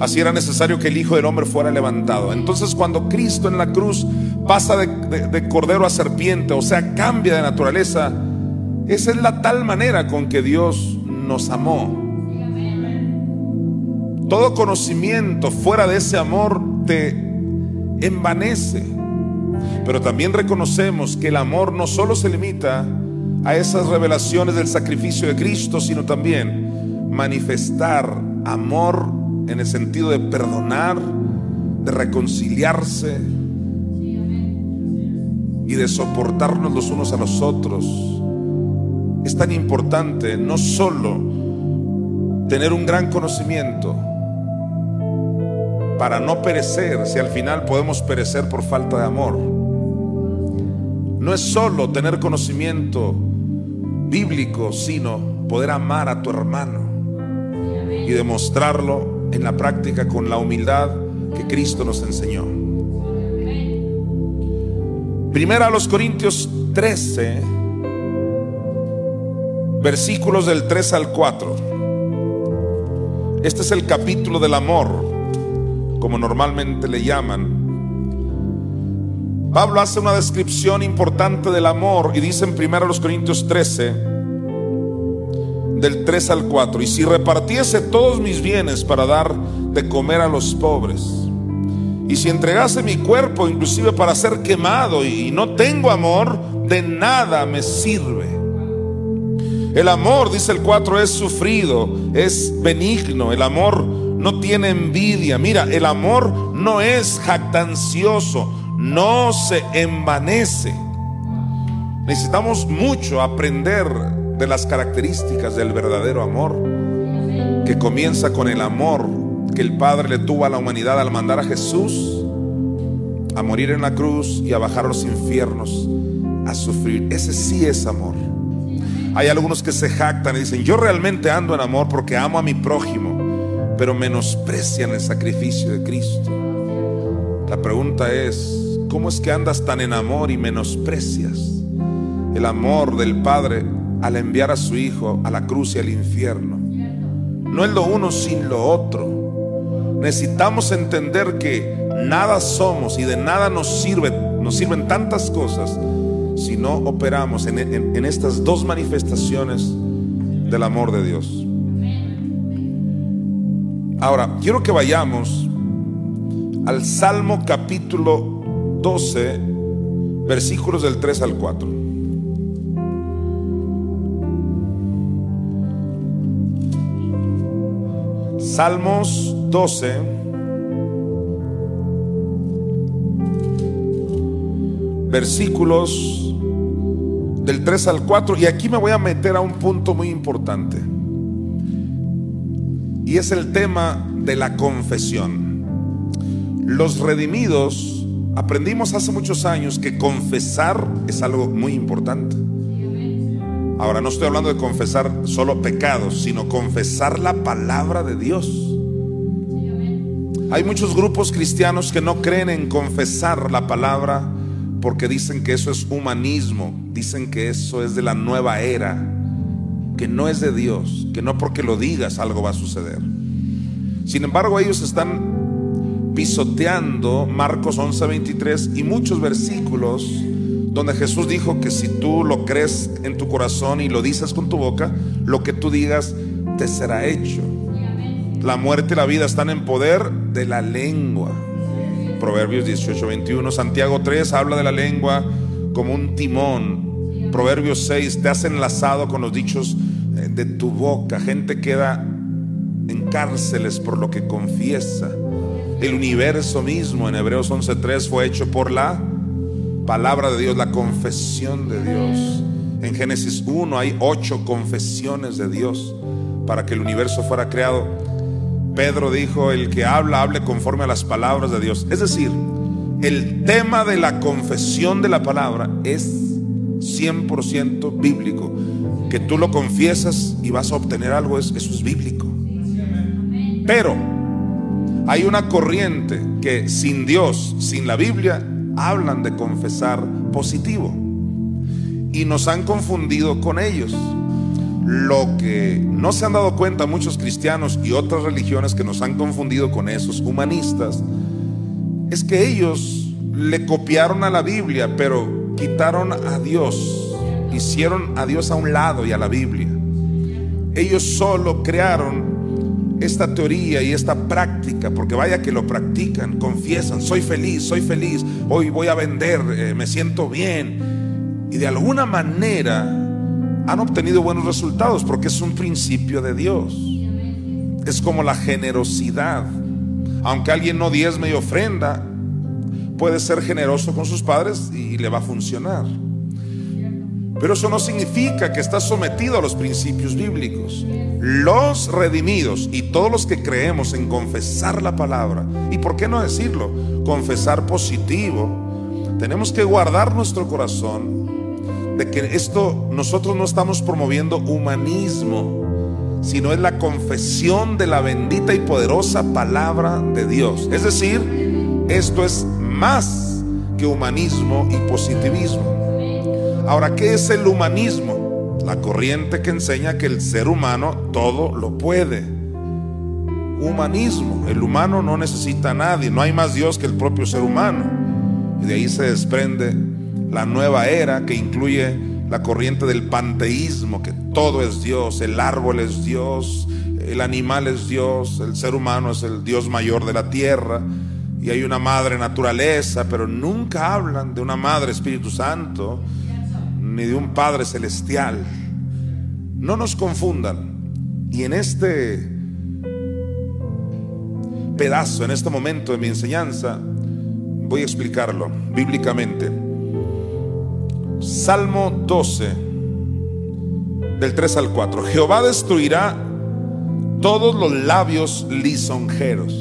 así era necesario que el Hijo del Hombre fuera levantado. Entonces, cuando Cristo en la cruz pasa de, de, de cordero a serpiente, o sea, cambia de naturaleza, esa es la tal manera con que Dios nos amó. Todo conocimiento fuera de ese amor te envanece. Pero también reconocemos que el amor no solo se limita a esas revelaciones del sacrificio de Cristo, sino también manifestar amor en el sentido de perdonar, de reconciliarse y de soportarnos los unos a los otros. Es tan importante no solo tener un gran conocimiento para no perecer, si al final podemos perecer por falta de amor. No es solo tener conocimiento bíblico, sino poder amar a tu hermano y demostrarlo en la práctica con la humildad que Cristo nos enseñó. Primera a los Corintios trece, versículos del tres al cuatro. Este es el capítulo del amor, como normalmente le llaman. Pablo hace una descripción importante del amor y dice en primera los Corintios trece, del tres al cuatro: y si repartiese todos mis bienes para dar de comer a los pobres, y si entregase mi cuerpo inclusive para ser quemado, y no tengo amor, de nada me sirve. El amor, dice el cuatro, es sufrido, es benigno. El amor no tiene envidia. Mira, el amor no es jactancioso, no se envanece. Necesitamos mucho aprender de las características del verdadero amor, que comienza con el amor que el Padre le tuvo a la humanidad al mandar a Jesús a morir en la cruz y a bajar a los infiernos a sufrir. Ese sí es amor. Hay algunos que se jactan y dicen: yo realmente ando en amor porque amo a mi prójimo, pero menosprecian el sacrificio de Cristo. La pregunta es: ¿cómo es que andas tan en amor y menosprecias el amor del Padre al enviar a su Hijo a la cruz y al infierno? No es lo uno sin lo otro. Necesitamos entender que nada somos y de nada nos sirve, nos sirven tantas cosas si no operamos en, en, en estas dos manifestaciones del amor de Dios. Ahora, quiero que vayamos al Salmo capítulo doce, versículos del tres al cuatro. Salmos doce, versículos del tres al cuatro. Y aquí me voy a meter a un punto muy importante, y es el tema de la confesión. Los redimidos aprendimos hace muchos años que confesar es algo muy importante. Ahora, no estoy hablando de confesar solo pecados, sino confesar la palabra de Dios. Hay muchos grupos cristianos que no creen en confesar la palabra, porque dicen que eso es humanismo, dicen que eso es de la nueva era, que no es de Dios, que no porque lo digas algo va a suceder. Sin embargo, ellos están pisoteando Marcos once veintitrés y muchos versículos donde Jesús dijo que si tú lo crees en tu corazón y lo dices con tu boca, lo que tú digas te será hecho. La muerte y la vida están en poder de la lengua. Proverbios dieciocho, veintiuno. Santiago tres habla de la lengua como un timón. Proverbios seis, te has enlazado con los dichos de tu boca. Gente queda en cárceles por lo que confiesa. El universo mismo, en Hebreos once, tres, fue hecho por la palabra de Dios, la confesión de Dios. En Génesis uno hay ocho confesiones de Dios para que el universo fuera creado. Pedro dijo: el que habla, hable conforme a las palabras de Dios. Es decir, el tema de la confesión de la palabra es cien por ciento bíblico. Que tú lo confiesas y vas a obtener algo, eso es bíblico. Pero hay una corriente que sin Dios, sin la Biblia, hablan de confesar positivo y nos han confundido con ellos. Lo que no se han dado cuenta muchos cristianos y otras religiones que nos han confundido con esos humanistas es que ellos le copiaron a la Biblia, pero quitaron a Dios, hicieron a Dios a un lado y a la Biblia. Ellos solo crearon esta teoría y esta práctica, porque vaya que lo practican, confiesan: soy feliz, soy feliz, hoy voy a vender, eh, me siento bien, y de alguna manera han obtenido buenos resultados porque es un principio de Dios. Es como la generosidad. Aunque alguien no diezme y ofrenda, puede ser generoso con sus padres y le va a funcionar. Pero eso no significa que está sometido a los principios bíblicos. Los redimidos y todos los que creemos en confesar la palabra, y por qué no decirlo, confesar positivo, tenemos que guardar nuestro corazón de que esto, nosotros no estamos promoviendo humanismo, sino es la confesión de la bendita y poderosa palabra de Dios. Es decir, esto es más que humanismo y positivismo. Ahora, ¿qué es el humanismo? La corriente que enseña que el ser humano todo lo puede. Humanismo: el humano no necesita a nadie, no hay más Dios que el propio ser humano. Y de ahí se desprende la nueva era, que incluye la corriente del panteísmo, que todo es Dios, el árbol es Dios, el animal es Dios, el ser humano es el Dios mayor de la tierra, y hay una madre naturaleza, pero nunca hablan de una madre Espíritu Santo ni de un Padre celestial. No nos confundan. Y en este pedazo, en este momento de mi enseñanza, voy a explicarlo bíblicamente. Salmo doce, del tres al cuatro. Jehová destruirá todos los labios lisonjeros.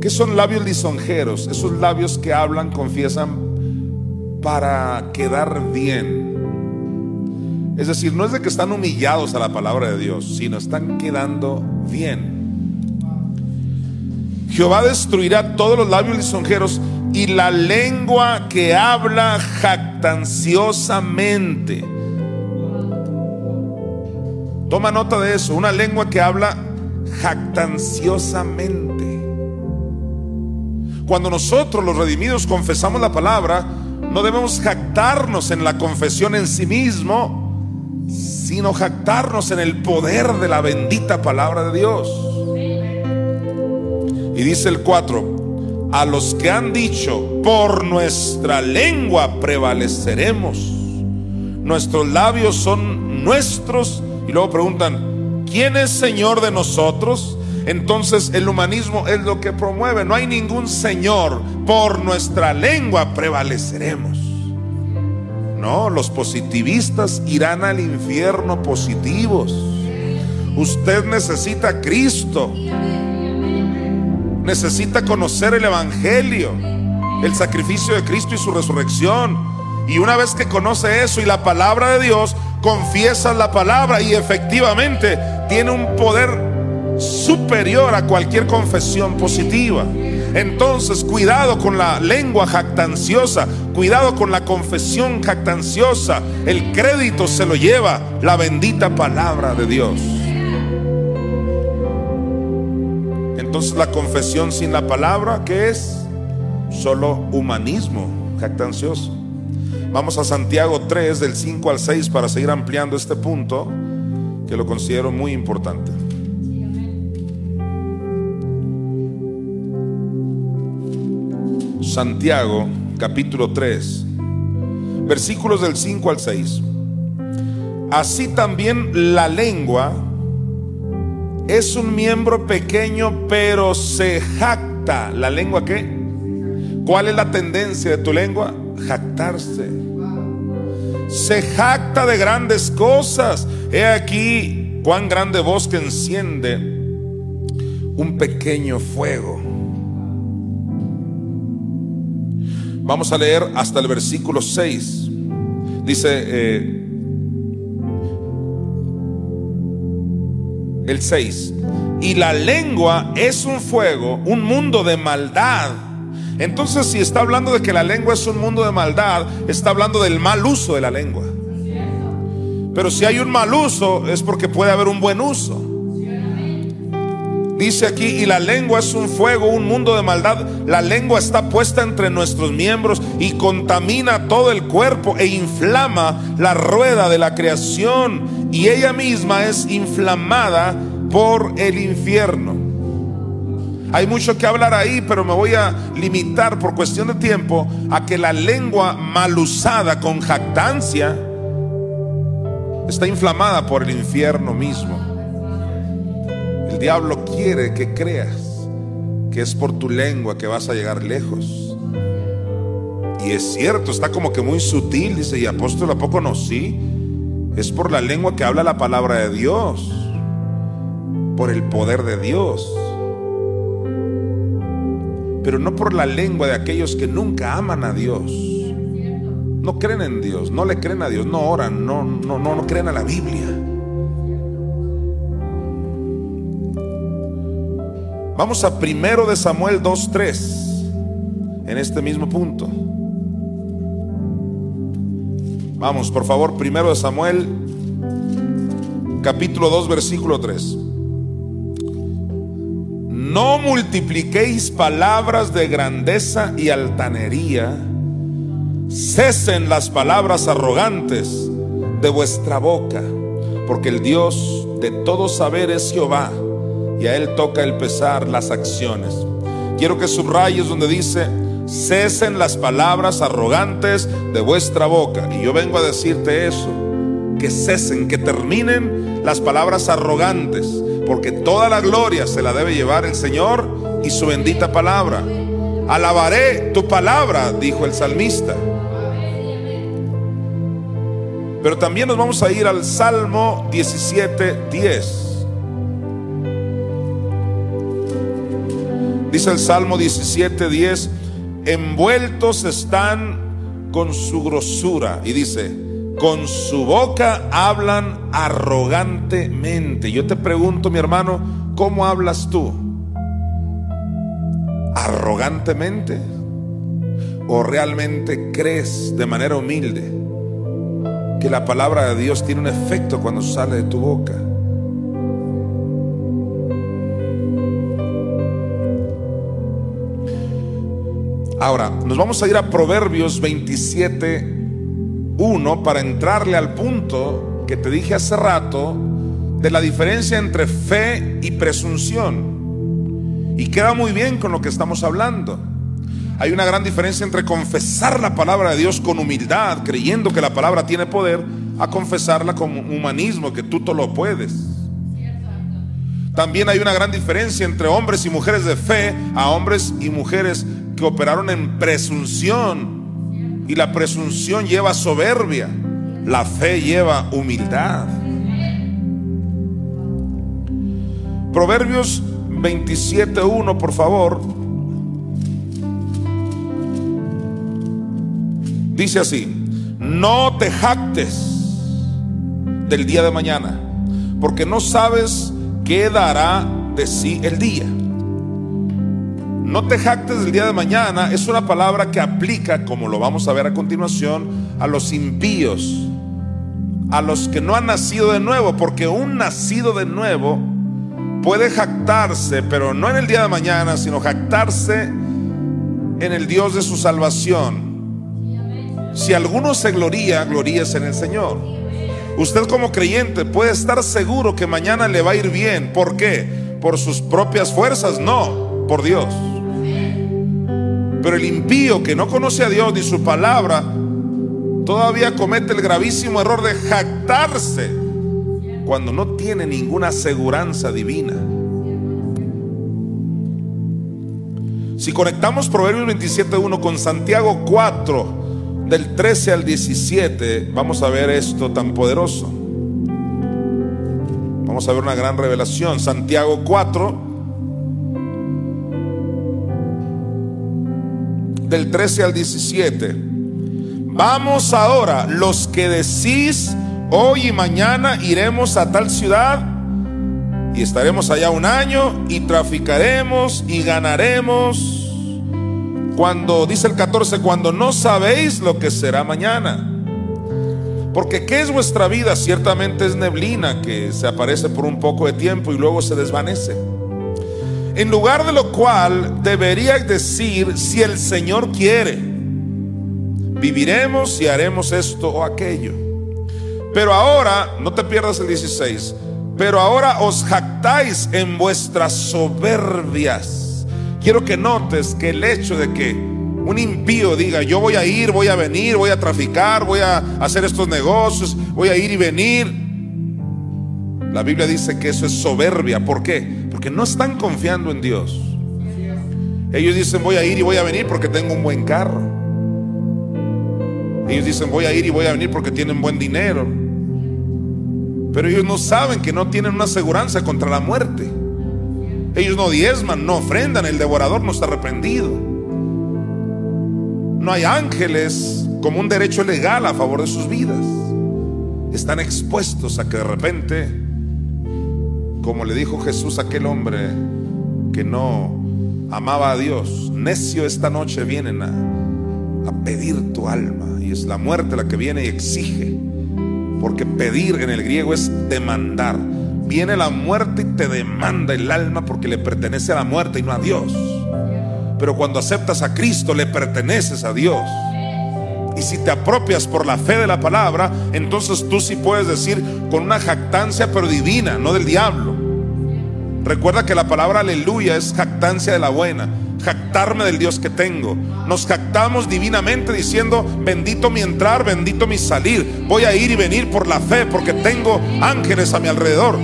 ¿Qué son labios lisonjeros? Esos labios que hablan, confiesan para quedar bien. Es decir, no es de que están humillados a la palabra de Dios, sino están quedando bien. Jehová destruirá todos los labios lisonjeros y la lengua que habla jactanciosamente. Toma nota de eso: una lengua que habla jactanciosamente. Cuando nosotros los redimidos confesamos la palabra, no debemos jactarnos en la confesión en sí mismo, sino jactarnos en el poder de la bendita palabra de Dios. Y dice el cuatro: a los que han dicho: por nuestra lengua prevaleceremos, nuestros labios son nuestros. Y luego preguntan: ¿quién es Señor de nosotros? Entonces el humanismo es lo que promueve: no hay ningún Señor, por nuestra lengua prevaleceremos. No, los positivistas irán al infierno positivos. Usted necesita a Cristo, necesita conocer el evangelio, el sacrificio de Cristo y su resurrección. Y una vez que conoce eso y la palabra de Dios, confiesa la palabra y efectivamente tiene un poder superior a cualquier confesión positiva. Entonces, cuidado con la lengua jactanciosa, cuidado con la confesión jactanciosa. El crédito se lo lleva la bendita palabra de Dios. Entonces, la confesión sin la palabra, ¿qué es? Solo humanismo jactancioso. Vamos a Santiago tres, del cinco al seis, para seguir ampliando este punto que lo considero muy importante. Santiago, capítulo tres, versículos del cinco al seis. Así también la lengua es un miembro pequeño, pero se jacta. ¿La lengua qué? ¿Cuál es la tendencia de tu lengua? Jactarse. Se jacta de grandes cosas. He aquí cuán grande bosque enciende un pequeño fuego. Vamos a leer hasta el versículo seis. Dice eh, el seis: y la lengua es un fuego, un mundo de maldad. Entonces, si está hablando de que la lengua es un mundo de maldad, está hablando del mal uso de la lengua. Pero si hay un mal uso, es porque puede haber un buen uso. Dice aquí: y la lengua es un fuego, un mundo de maldad. La lengua está puesta entre nuestros miembros y contamina todo el cuerpo e inflama la rueda de la creación, y ella misma es inflamada por el infierno. Hay mucho que hablar ahí, pero me voy a limitar por cuestión de tiempo a que la lengua mal usada con jactancia está inflamada por el infierno mismo. El diablo quiere que creas que es por tu lengua que vas a llegar lejos. Y es cierto, está como que muy sutil. Dice: y apóstol, ¿a poco no? Sí, es por la lengua que habla la palabra de Dios, por el poder de Dios, pero no por la lengua de aquellos que nunca aman a Dios, no creen en Dios, no le creen a Dios, no oran, no, no, no, no creen a la Biblia. Vamos a primero de Samuel dos tres, en este mismo punto. Vamos, por favor, primero de Samuel, capítulo dos, versículo tres. No multipliquéis palabras de grandeza y altanería, cesen las palabras arrogantes de vuestra boca, porque el Dios de todo saber es Jehová, y a Él toca el pesar las acciones. Quiero que subrayes donde dice: cesen las palabras arrogantes de vuestra boca. Y yo vengo a decirte eso, que cesen, que terminen las palabras arrogantes, porque toda la gloria se la debe llevar el Señor y su bendita palabra. Alabaré tu palabra, dijo el salmista. Pero también nos vamos a ir al Salmo diecisiete diez. Dice el Salmo diecisiete diez: envueltos están con su grosura. Y dice: con su boca hablan arrogantemente. Yo te pregunto, mi hermano, ¿cómo hablas tú? ¿Arrogantemente? ¿O realmente crees de manera humilde que la palabra de Dios tiene un efecto cuando sale de tu boca? Ahora, nos vamos a ir a Proverbios veintisiete uno para entrarle al punto que te dije hace rato de la diferencia entre fe y presunción. Y queda muy bien con lo que estamos hablando. Hay una gran diferencia entre confesar la palabra de Dios con humildad, creyendo que la palabra tiene poder, a confesarla con humanismo, que tú todo lo puedes. También hay una gran diferencia entre hombres y mujeres de fe a hombres y mujeres que operaron en presunción, y la presunción lleva soberbia, la fe lleva humildad. Proverbios veintisiete uno, por favor, dice así: no te jactes del día de mañana, porque no sabes qué dará de sí el día. No te jactes del día de mañana es una palabra que aplica, como lo vamos a ver a continuación, a los impíos, a los que no han nacido de nuevo, porque un nacido de nuevo puede jactarse, pero no en el día de mañana, sino jactarse en el Dios de su salvación. Si alguno se gloría, gloríese en el Señor. Usted, como creyente, puede estar seguro que mañana le va a ir bien. ¿Por qué? ¿Por sus propias fuerzas? No, por Dios. Pero el impío que no conoce a Dios ni su palabra todavía comete el gravísimo error de jactarse cuando no tiene ninguna aseguranza divina. Si conectamos Proverbios veintisiete uno con Santiago cuatro del trece al diecisiete, vamos a ver esto tan poderoso. Vamos a ver una gran revelación. Santiago cuatro del trece al diecisiete. Vamos ahora, los que decís hoy y mañana iremos a tal ciudad y estaremos allá un año y traficaremos y ganaremos. Cuando dice el catorce, cuando no sabéis lo que será mañana, porque ¿qué es vuestra vida? Ciertamente es neblina que se aparece por un poco de tiempo y luego se desvanece. En lugar de lo cual deberíais decir: si el Señor quiere, viviremos y haremos esto o aquello. Pero ahora, no te pierdas el dieciséis, pero ahora os jactáis en vuestras soberbias. Quiero que notes que el hecho de que un impío diga: yo voy a ir, voy a venir, voy a traficar, voy a hacer estos negocios, voy a ir y venir, la Biblia dice que eso es soberbia. ¿Por qué? Porque no están confiando en Dios. Ellos dicen: voy a ir y voy a venir porque tengo un buen carro. Ellos dicen: voy a ir y voy a venir porque tienen buen dinero. Pero ellos no saben que no tienen una aseguranza contra la muerte. Ellos no diezman, no ofrendan, el devorador no está arrepentido. No hay ángeles como un derecho legal a favor de sus vidas. Están expuestos a que de repente, como le dijo Jesús a aquel hombre que no amaba a Dios: necio, esta noche vienen a, a pedir tu alma. Y es la muerte la que viene y exige, porque pedir en el griego es demandar. Viene la muerte y te demanda el alma, porque le pertenece a la muerte y no a Dios. Pero cuando aceptas a Cristo, le perteneces a Dios. Y si te apropias por la fe de la palabra, entonces tú sí puedes decir con una jactancia, pero divina, no del diablo. Recuerda que la palabra aleluya es jactancia de la buena. Jactarme del Dios que tengo. Nos jactamos divinamente diciendo: bendito mi entrar, bendito mi salir. Voy a ir y venir por la fe, porque tengo ángeles a mi alrededor.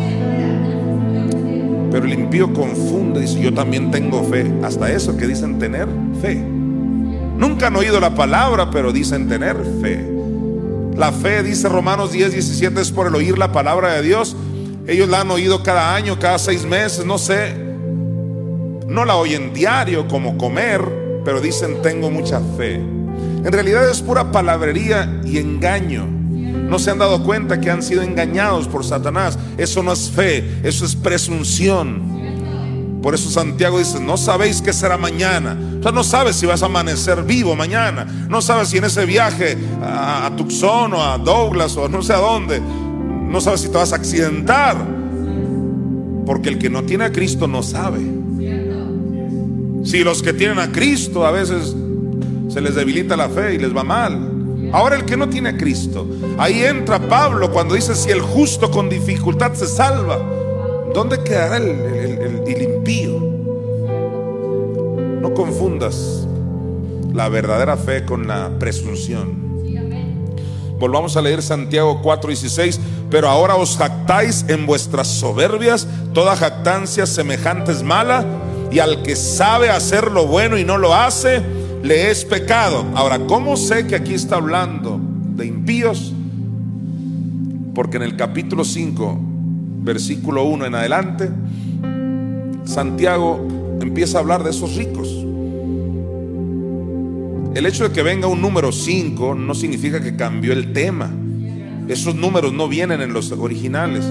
Pero el impío confunde, dice: yo también tengo fe. Hasta eso que dicen tener fe. Nunca han oído la palabra, pero dicen tener fe. La fe, dice Romanos diez diecisiete, es por el oír la palabra de Dios. Ellos la han oído cada año, cada seis meses, no sé. No la oyen diario como comer, pero dicen: tengo mucha fe. En realidad es pura palabrería y engaño. No se han dado cuenta que han sido engañados por Satanás. Eso no es fe, eso es presunción. Por eso Santiago dice: no sabéis qué será mañana. O sea, no sabes si vas a amanecer vivo mañana. No sabes si en ese viaje a, a Tucson o a Douglas o no sé a dónde, no sabes si te vas a accidentar. Porque el que no tiene a Cristo no sabe. Si los que tienen a Cristo, a veces se les debilita la fe y les va mal. Ahora el que no tiene a Cristo, ahí entra Pablo cuando dice: si el justo con dificultad se salva, ¿dónde quedará el, el, el, el impío? No confundas la verdadera fe con la presunción. Volvamos a leer Santiago cuatro dieciséis. Pero ahora os jactáis en vuestras soberbias, toda jactancia semejante es mala, y al que sabe hacer lo bueno y no lo hace, le es pecado. Ahora, ¿cómo sé que aquí está hablando de impíos? Porque en el capítulo cinco, versículo uno en adelante, Santiago empieza a hablar de esos ricos. El hecho de que venga un número cinco no significa que cambió el tema. Esos números no vienen en los originales.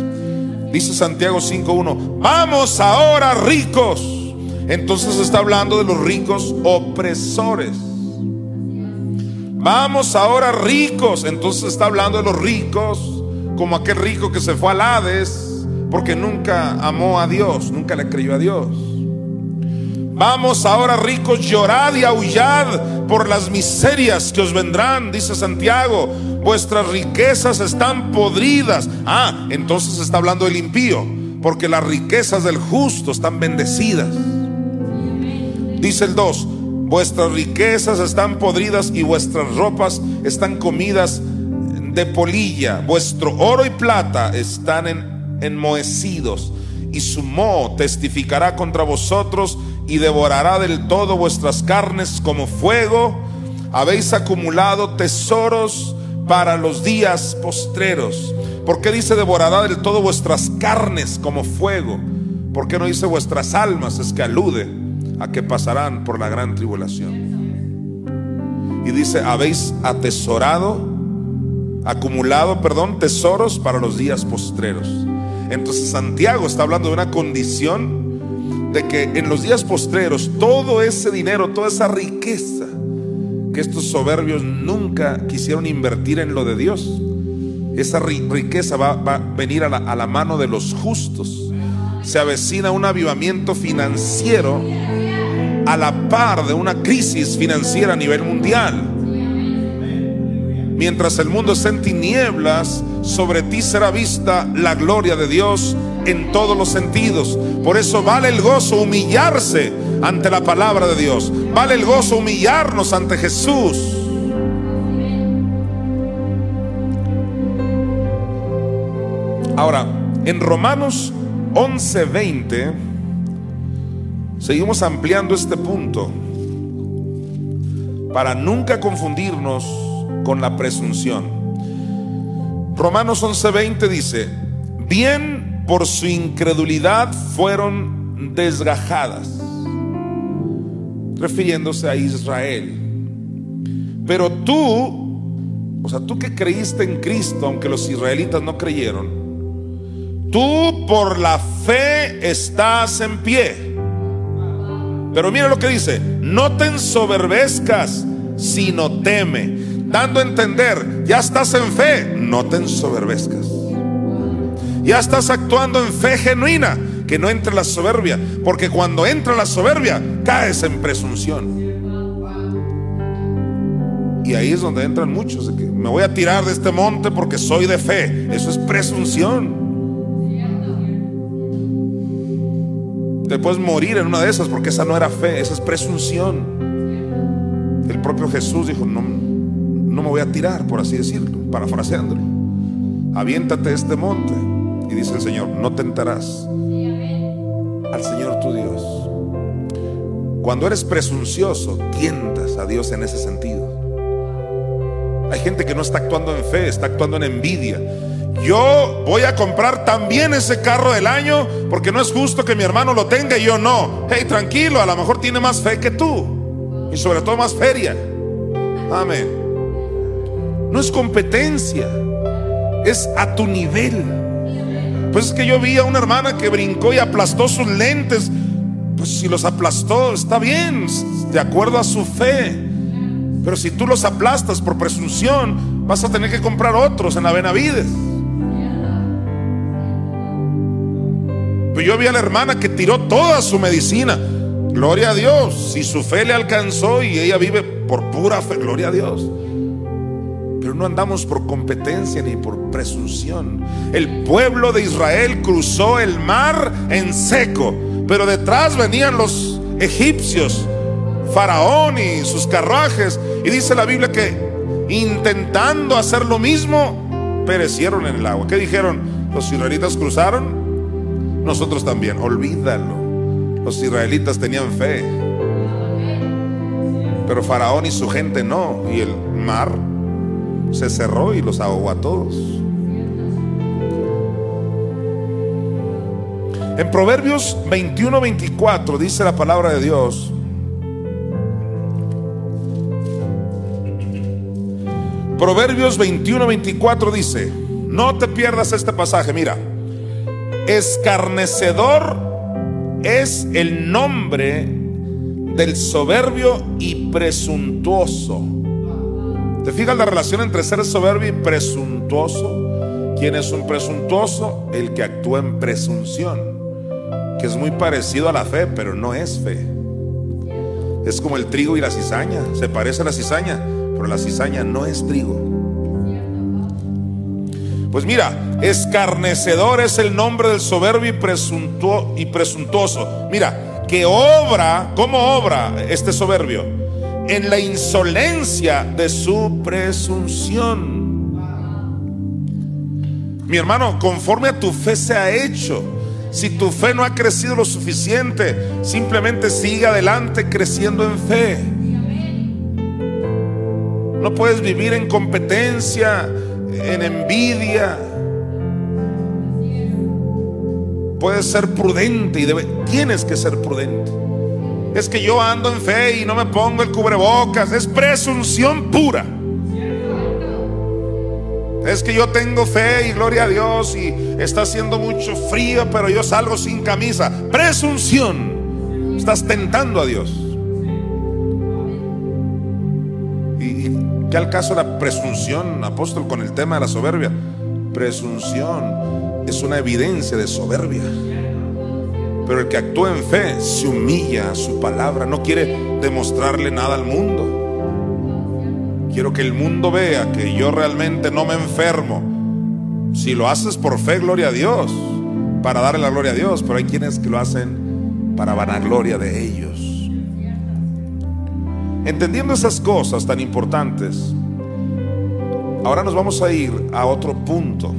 Dice Santiago cinco uno: vamos ahora, ricos. Entonces está hablando de los ricos opresores. Vamos ahora, ricos. Entonces está hablando de los ricos como aquel rico que se fue al Hades porque nunca amó a Dios, nunca le creyó a Dios. Vamos ahora, ricos, llorad y aullad por las miserias que os vendrán, dice Santiago. Vuestras riquezas están podridas. Ah, entonces está hablando del impío, porque las riquezas del justo están bendecidas. Dice el dos: Vuestras riquezas están podridas y vuestras ropas están comidas de polilla. Vuestro oro y plata están en, enmohecidos, y su moho testificará contra vosotros y devorará del todo vuestras carnes como fuego. Habéis acumulado tesoros para los días postreros. ¿Por qué dice devorará del todo vuestras carnes como fuego? ¿Por qué no dice vuestras almas? Es que alude a que pasarán por la gran tribulación. Y dice, habéis atesorado, acumulado, perdón, tesoros para los días postreros. Entonces Santiago está hablando de una condición de que en los días postreros todo ese dinero, toda esa riqueza que estos soberbios nunca quisieron invertir en lo de Dios, esa riqueza va, va a venir a la, a la mano de los justos. Se avecina un avivamiento financiero a la par de una crisis financiera a nivel mundial. Mientras el mundo está en tinieblas, sobre ti será vista la gloria de Dios en todos los sentidos. Por eso vale el gozo humillarse ante la palabra de Dios. Vale el gozo humillarnos ante Jesús. Ahora, en Romanos once veinte seguimos ampliando este punto para nunca confundirnos con la presunción. Romanos once veinte dice: bien por su incredulidad fueron desgajadas, refiriéndose a Israel. Pero tú, o sea, tú que creíste en Cristo, aunque los israelitas no creyeron, tú por la fe estás en pie. Pero mira lo que dice: no te ensoberbezcas, sino teme. Dando a entender, ya estás en fe, no te ensoberbezcas. Ya estás actuando en fe genuina, que no entre la soberbia, porque cuando entra la soberbia, caes en presunción. Y ahí es donde entran muchos, de que me voy a tirar de este monte porque soy de fe. Eso es presunción. Te puedes morir en una de esas, porque esa no era fe, esa es presunción. El propio Jesús dijo, no No me voy a tirar, por así decirlo, parafraseándolo. Aviéntate este monte. Y dice el Señor, no tentarás al Señor tu Dios. Cuando eres presuncioso, tientas a Dios en ese sentido. Hay gente que no está actuando en fe, está actuando en envidia. Yo voy a comprar también ese carro del año, porque no es justo que mi hermano lo tenga y yo no. Hey, tranquilo, a lo mejor tiene más fe que tú, y sobre todo más feria. Amén. No es competencia, es a tu nivel. Pues es que yo vi a una hermana que brincó y aplastó sus lentes. Pues si los aplastó, está bien, de acuerdo a su fe. Pero si tú los aplastas por presunción, vas a tener que comprar otros en la Benavides. Pero yo vi a la hermana que tiró toda su medicina. Gloria a Dios, si su fe le alcanzó y ella vive por pura fe, gloria a Dios. Pero no andamos por competencia ni por presunción. El pueblo de Israel cruzó el mar en seco, pero detrás venían los egipcios, Faraón y sus carruajes. Y dice la Biblia que intentando hacer lo mismo, perecieron en el agua. ¿Qué dijeron? Los israelitas cruzaron, nosotros también. Olvídalo. Los israelitas tenían fe, pero Faraón y su gente no. Y el mar se cerró y los ahogó a todos. En Proverbios veintiuno veinticuatro dice la palabra de Dios: Proverbios veintiuno veinticuatro dice, no te pierdas este pasaje, mira: escarnecedor es el nombre del soberbio y presuntuoso. ¿Te fijas la relación entre ser soberbio y presuntuoso? ¿Quién es un presuntuoso? El que actúa en presunción, que es muy parecido a la fe, pero no es fe. Es como el trigo y la cizaña. Se parece a la cizaña, pero la cizaña no es trigo. Pues mira, escarnecedor es el nombre del soberbio y, presuntuo, y presuntuoso. Mira, que obra, ¿cómo obra este soberbio? en la insolencia de su presunción. Mi hermano, conforme a tu fe se ha hecho. Si tu fe no ha crecido lo suficiente, simplemente sigue adelante creciendo en fe. No puedes vivir en competencia, en envidia. Puedes ser prudente y debe, tienes que ser prudente. Es que yo ando en fe y no me pongo el cubrebocas. Es presunción pura. Es que yo tengo fe y gloria a Dios y está haciendo mucho frío, pero yo salgo sin camisa. Presunción. Estás tentando a Dios. ¿Y, y qué al caso la presunción, apóstol, con el tema de la soberbia? Presunción es una evidencia de soberbia. Pero el que actúa en fe se humilla a su palabra. No quiere demostrarle nada al mundo. Quiero que el mundo vea que yo realmente no me enfermo. Si lo haces por fe, gloria a Dios, para darle la gloria a Dios. Pero hay quienes que lo hacen para vanagloria de ellos. Entendiendo esas cosas tan importantes, ahora nos vamos a ir a otro punto.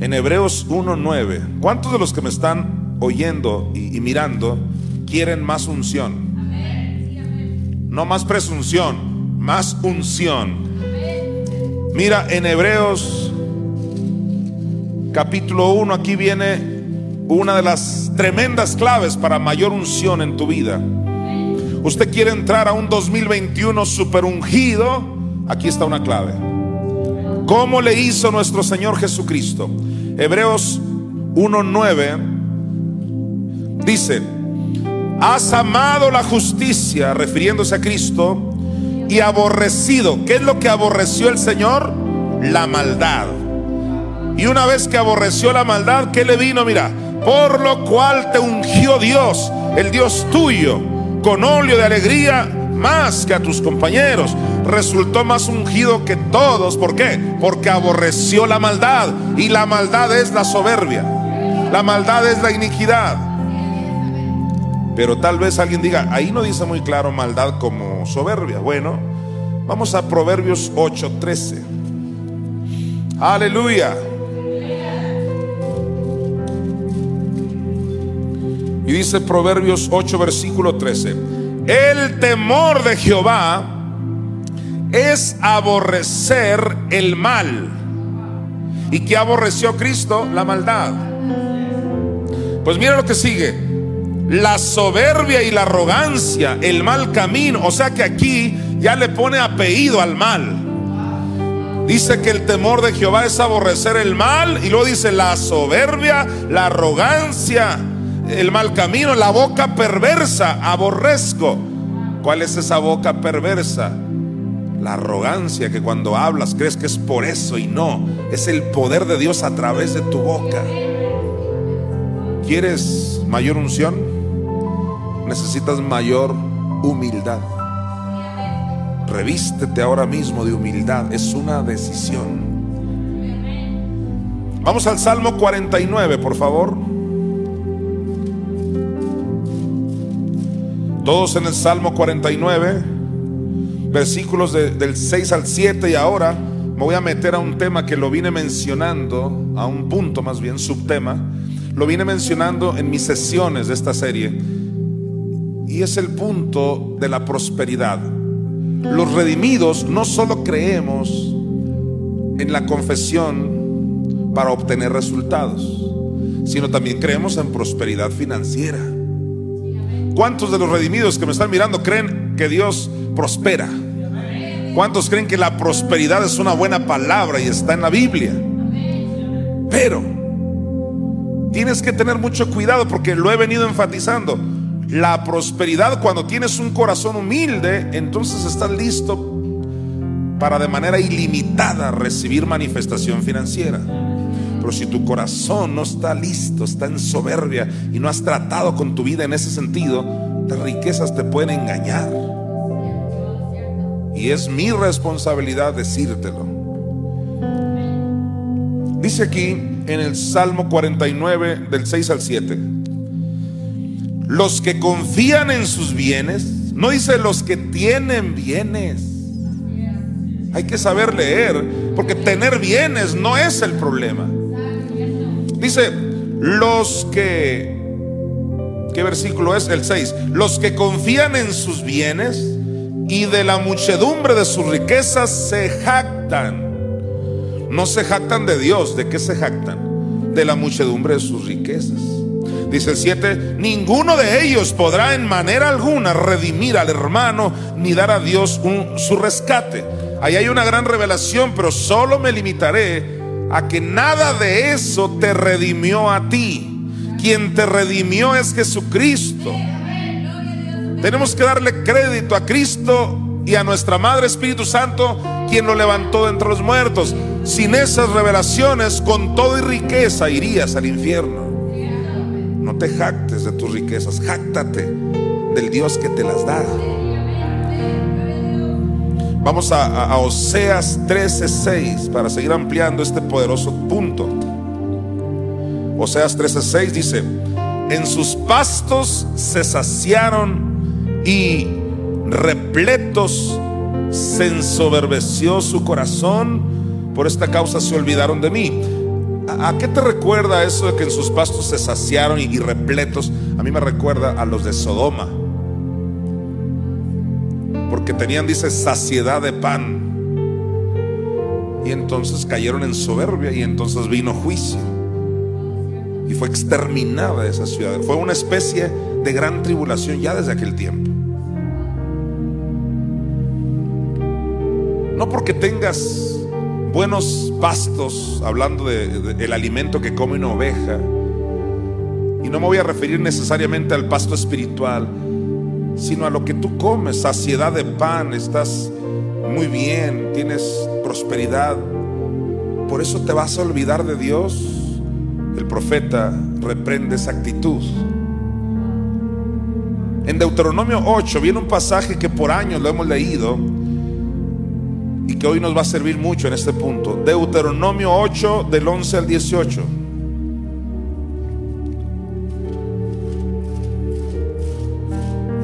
En Hebreos uno nueve. ¿Cuántos de los que me están oyendo y, y mirando quieren más unción? Amén. Sí, amén. No más presunción, más unción. Amén. Mira, en Hebreos capítulo uno, aquí viene una de las tremendas claves para mayor unción en tu vida. Amén. Usted quiere entrar a un dos mil veintiuno super ungido. Aquí está una clave. ¿Cómo le hizo nuestro Señor Jesucristo? Hebreos uno nueve dice: has amado la justicia, refiriéndose a Cristo, y aborrecido. ¿Qué es lo que aborreció el Señor? La maldad. Y una vez que aborreció la maldad, ¿qué le vino? Mira, por lo cual te ungió Dios, el Dios tuyo, con óleo de alegría más que a tus compañeros. Resultó más ungido que todos. ¿Por qué? Porque aborreció la maldad. Y la maldad es la soberbia. La maldad es la iniquidad. Pero tal vez alguien diga, ahí no dice muy claro maldad como soberbia. Bueno, vamos a Proverbios ocho trece. Aleluya. Y dice Proverbios ocho versículo trece: el temor de Jehová es aborrecer el mal. ¿Y qué aborreció Cristo? La maldad. Pues mira lo que sigue: la soberbia y la arrogancia, el mal camino. O sea que aquí ya le pone apellido al mal. Dice que el temor de Jehová es aborrecer el mal, y luego dice la soberbia, la arrogancia, el mal camino, la boca perversa aborrezco. ¿Cuál es esa boca perversa? La arrogancia, que cuando hablas crees que es por eso, y no, es el poder de Dios a través de tu boca. ¿Quieres mayor unción? Necesitas mayor humildad. Revístete ahora mismo de humildad, es una decisión. Vamos al Salmo cuarenta y nueve, por favor. Todos en el Salmo cuarenta y nueve, versículos de, del seis al siete. Y ahora me voy a meter a un tema que lo vine mencionando, a un punto más bien, subtema, lo vine mencionando en mis sesiones de esta serie, y es el punto de la prosperidad. Los redimidos no solo creemos en la confesión para obtener resultados, sino también creemos en prosperidad financiera. ¿Cuántos de los redimidos que me están mirando creen que Dios prospera? ¿Cuántos creen que la prosperidad es una buena palabra y está en la Biblia? Pero tienes que tener mucho cuidado, porque lo he venido enfatizando. La prosperidad, cuando tienes un corazón humilde, entonces estás listo para de manera ilimitada recibir manifestación financiera. Pero si tu corazón no está listo, está en soberbia y no has tratado con tu vida en ese sentido, las riquezas te pueden engañar. Y es mi responsabilidad decírtelo. Dice aquí en el Salmo cuarenta y nueve del seis al siete: los que confían en sus bienes No dice los que tienen bienes. Hay que saber leer, porque tener bienes no es el problema. Dice los que, ¿qué versículo es? El seis. Los que confían en sus bienes y de la muchedumbre de sus riquezas se jactan. No se jactan de Dios. ¿De qué se jactan? De la muchedumbre de sus riquezas. Dice el siete: ninguno de ellos podrá en manera alguna redimir al hermano ni dar a Dios un, su rescate. Ahí hay una gran revelación, pero solo me limitaré a que nada de eso te redimió a ti. Quien te redimió es Jesucristo. Tenemos que darle crédito a Cristo y a nuestra Madre Espíritu Santo, quien lo levantó de entre los muertos. Sin esas revelaciones, con todo y riqueza, irías al infierno. No te jactes de tus riquezas, jáctate del Dios que te las da. Vamos a, a, a Oseas trece seis para seguir ampliando este poderoso punto. Oseas trece seis dice: en sus pastos se saciaron y repletos se ensoberbeció su corazón, por esta causa se olvidaron de mí. ¿A qué te recuerda eso de que en sus pastos se saciaron y repletos? A mí me recuerda a los de Sodoma, porque tenían, dice, saciedad de pan, y entonces cayeron en soberbia, y entonces vino juicio y fue exterminada esa ciudad. Fue una especie de gran tribulación ya desde aquel tiempo. No porque tengas buenos pastos, hablando del de, de, alimento que come una oveja, y no me voy a referir necesariamente al pasto espiritual, sino a lo que tú comes, saciedad de pan, estás muy bien, tienes prosperidad, por eso te vas a olvidar de Dios. El profeta reprende esa actitud. En Deuteronomio ocho viene un pasaje que por años lo hemos leído y que hoy nos va a servir mucho en este punto. Deuteronomio ocho del once al dieciocho.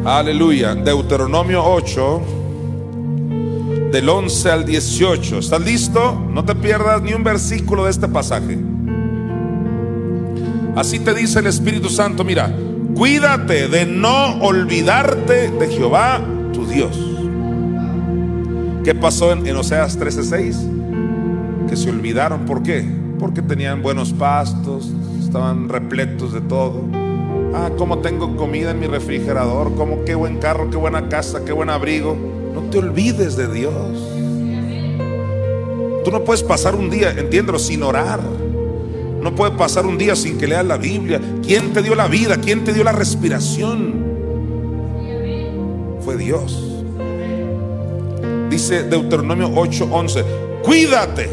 Aleluya. Deuteronomio ocho del once al dieciocho. ¿Estás listo? No te pierdas ni un versículo de este pasaje. Así te dice el Espíritu Santo: mira, cuídate de no olvidarte de Jehová tu Dios. ¿Qué pasó en, en Oseas trece seis? Que se olvidaron. ¿Por qué? Porque tenían buenos pastos, estaban repletos de todo. Ah, como tengo comida en mi refrigerador, como qué buen carro, qué buena casa, qué buen abrigo. No te olvides de Dios. Tú no puedes pasar un día, entiéndelo, sin orar. No puedes pasar un día sin que leas la Biblia. ¿Quién te dio la vida? ¿Quién te dio la respiración? Fue Dios. Dice Deuteronomio ocho once: cuídate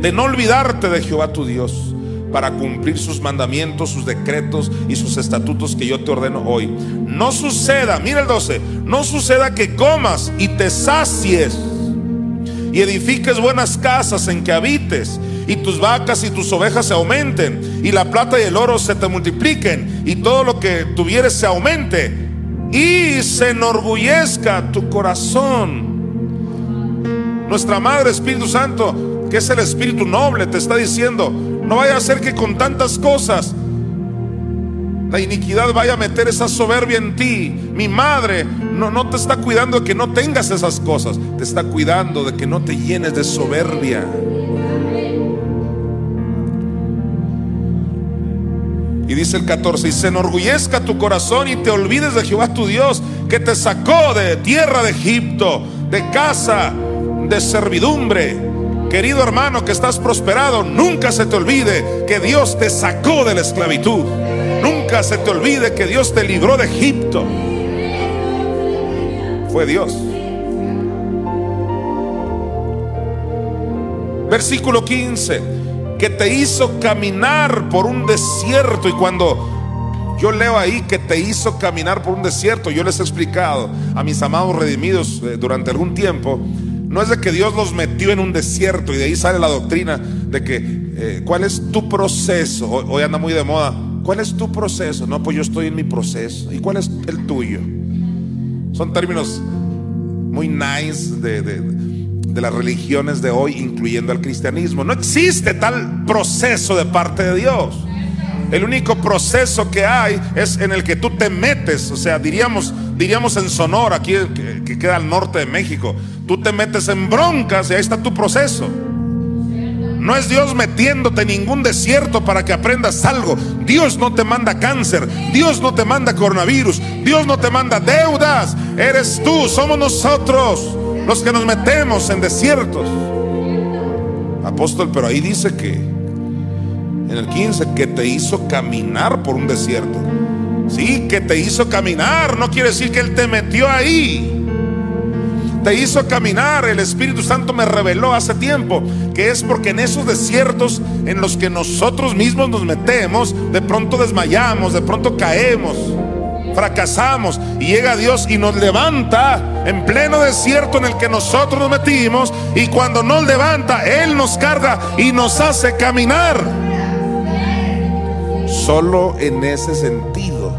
de no olvidarte de Jehová tu Dios, para cumplir sus mandamientos, sus decretos y sus estatutos que yo te ordeno hoy. No suceda, mira el doce: no suceda que comas y te sacies, y edifiques buenas casas en que habites, y tus vacas y tus ovejas se aumenten, y la plata y el oro se te multipliquen, y todo lo que tuvieres se aumente, y se enorgullezca tu corazón. Nuestra Madre Espíritu Santo, que es el Espíritu noble, te está diciendo: no vaya a ser que con tantas cosas la iniquidad vaya a meter esa soberbia en ti. Mi madre no, no te está cuidando de que no tengas esas cosas, te está cuidando de que no te llenes de soberbia. Y dice el catorce: y se enorgullezca tu corazón y te olvides de Jehová tu Dios, que te sacó de tierra de Egipto, de casa de servidumbre. Querido hermano que estás prosperado, nunca se te olvide que Dios te sacó de la esclavitud. Nunca se te olvide que Dios te libró de Egipto. Fue Dios. Versículo quince: que te hizo caminar por un desierto. Y cuando yo leo ahí que te hizo caminar por un desierto, yo les he explicado a mis amados redimidos eh, durante algún tiempo, no es de que Dios los metió en un desierto y de ahí sale la doctrina de que eh, ¿cuál es tu proceso? Hoy, hoy anda muy de moda: ¿cuál es tu proceso? No, pues yo estoy en mi proceso. ¿Y cuál es el tuyo? Son términos muy nice de, de, de las religiones de hoy, incluyendo al cristianismo. No existe tal proceso de parte de Dios. El único proceso que hay es en el que tú te metes. O sea, diríamos, diríamos en Sonora, aquí que queda al norte de México, tú te metes en broncas y ahí está tu proceso. No es Dios metiéndote en ningún desierto para que aprendas algo. Dios no te manda cáncer, Dios no te manda coronavirus, Dios no te manda deudas. Eres tú, somos nosotros los que nos metemos en desiertos. Apóstol, pero ahí dice que en el quince que te hizo caminar por un desierto. Sí, que te hizo caminar, no quiere decir que Él te metió ahí. Te hizo caminar. El Espíritu Santo me reveló hace tiempo que es porque en esos desiertos en los que nosotros mismos nos metemos, de pronto desmayamos, de pronto caemos, fracasamos, y llega Dios y nos levanta en pleno desierto en el que nosotros nos metimos. Y cuando nos levanta, Él nos carga y nos hace caminar. Solo en ese sentido.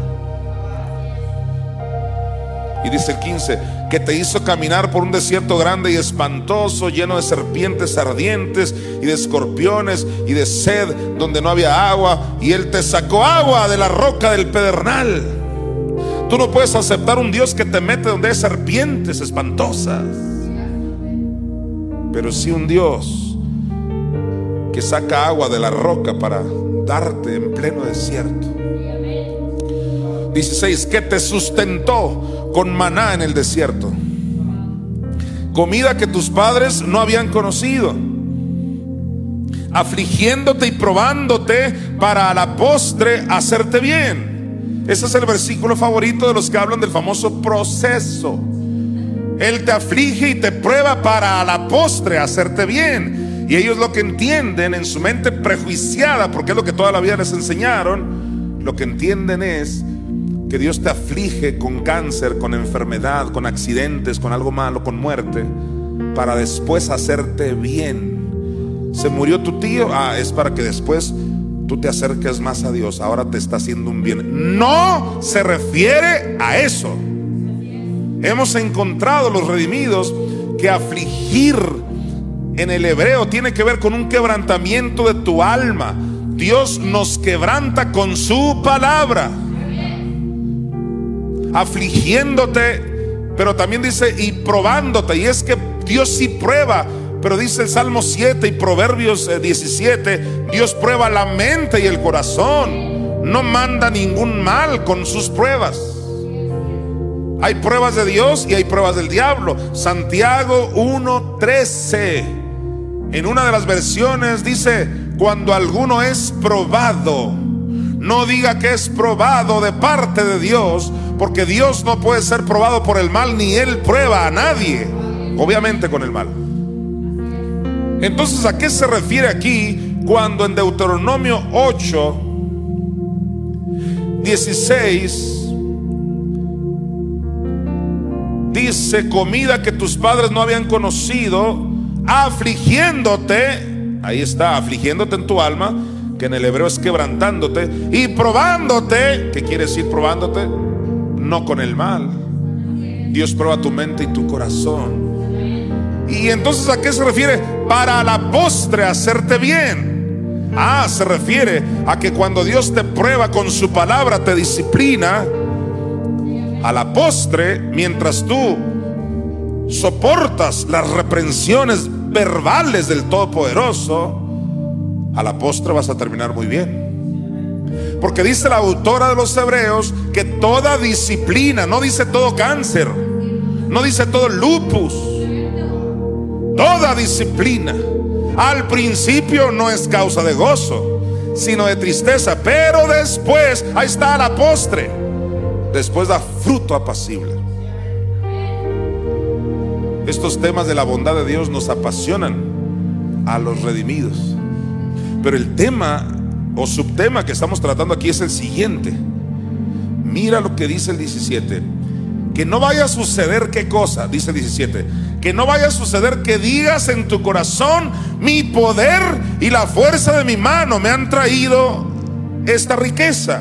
Y dice el quince, que te hizo caminar por un desierto grande y espantoso, lleno de serpientes ardientes y de escorpiones y de sed, donde no había agua, y Él te sacó agua de la roca del pedernal. Tú no puedes aceptar un Dios que te mete donde hay serpientes espantosas, pero sí un Dios que saca agua de la roca para darte en pleno desierto. dieciséis, que te sustentó con maná en el desierto, comida que tus padres no habían conocido, afligiéndote y probándote para a la postre hacerte bien. Ese es el versículo favorito de los que hablan del famoso proceso. Él te aflige y te prueba para a la postre hacerte bien. Y ellos lo que entienden en su mente prejuiciada, porque es lo que toda la vida les enseñaron, lo que entienden es que Dios te aflige con cáncer, con enfermedad, con accidentes, con algo malo, con muerte, para después hacerte bien. Se murió tu tío, ah, es para que después tú te acerques más a Dios. Ahora te está haciendo un bien. No se refiere a eso. Hemos encontrado los redimidos que afligir en el hebreo tiene que ver con un quebrantamiento de tu alma. Dios nos quebranta con su palabra, afligiéndote, pero también dice y probándote. Y es que Dios sí prueba, pero dice el Salmo siete y Proverbios diecisiete, Dios prueba la mente y el corazón, no manda ningún mal con sus pruebas. Hay pruebas de Dios y hay pruebas del diablo. Santiago uno trece, en una de las versiones dice, cuando alguno es probado, no diga que es probado de parte de Dios, porque Dios no puede ser probado por el mal, ni Él prueba a nadie, obviamente, con el mal. Entonces, ¿a qué se refiere aquí cuando en Deuteronomio ocho dieciséis dice comida que tus padres no habían conocido, afligiéndote? Ahí está, afligiéndote en tu alma, que en el hebreo es quebrantándote, y probándote. ¿Qué quiere decir probándote? No con el mal. Dios prueba tu mente y tu corazón. Y entonces, ¿a qué se refiere? Para a la postre hacerte bien. Ah, se refiere a que cuando Dios te prueba con su palabra, te disciplina. A la postre, mientras tú soportas las reprensiones verbales del Todopoderoso, a la postre vas a terminar muy bien. Porque dice la autora de los Hebreos que toda disciplina, no dice todo cáncer, no dice todo lupus, toda disciplina al principio no es causa de gozo, sino de tristeza, pero después, ahí está, a la postre, después da fruto apacible. Estos temas de la bondad de Dios nos apasionan a los redimidos, pero el tema o subtema que estamos tratando aquí es el siguiente. Mira lo que dice el diecisiete, que no vaya a suceder, ¿qué cosa? Dice el diecisiete, que no vaya a suceder que digas en tu corazón, mi poder y la fuerza de mi mano me han traído esta riqueza,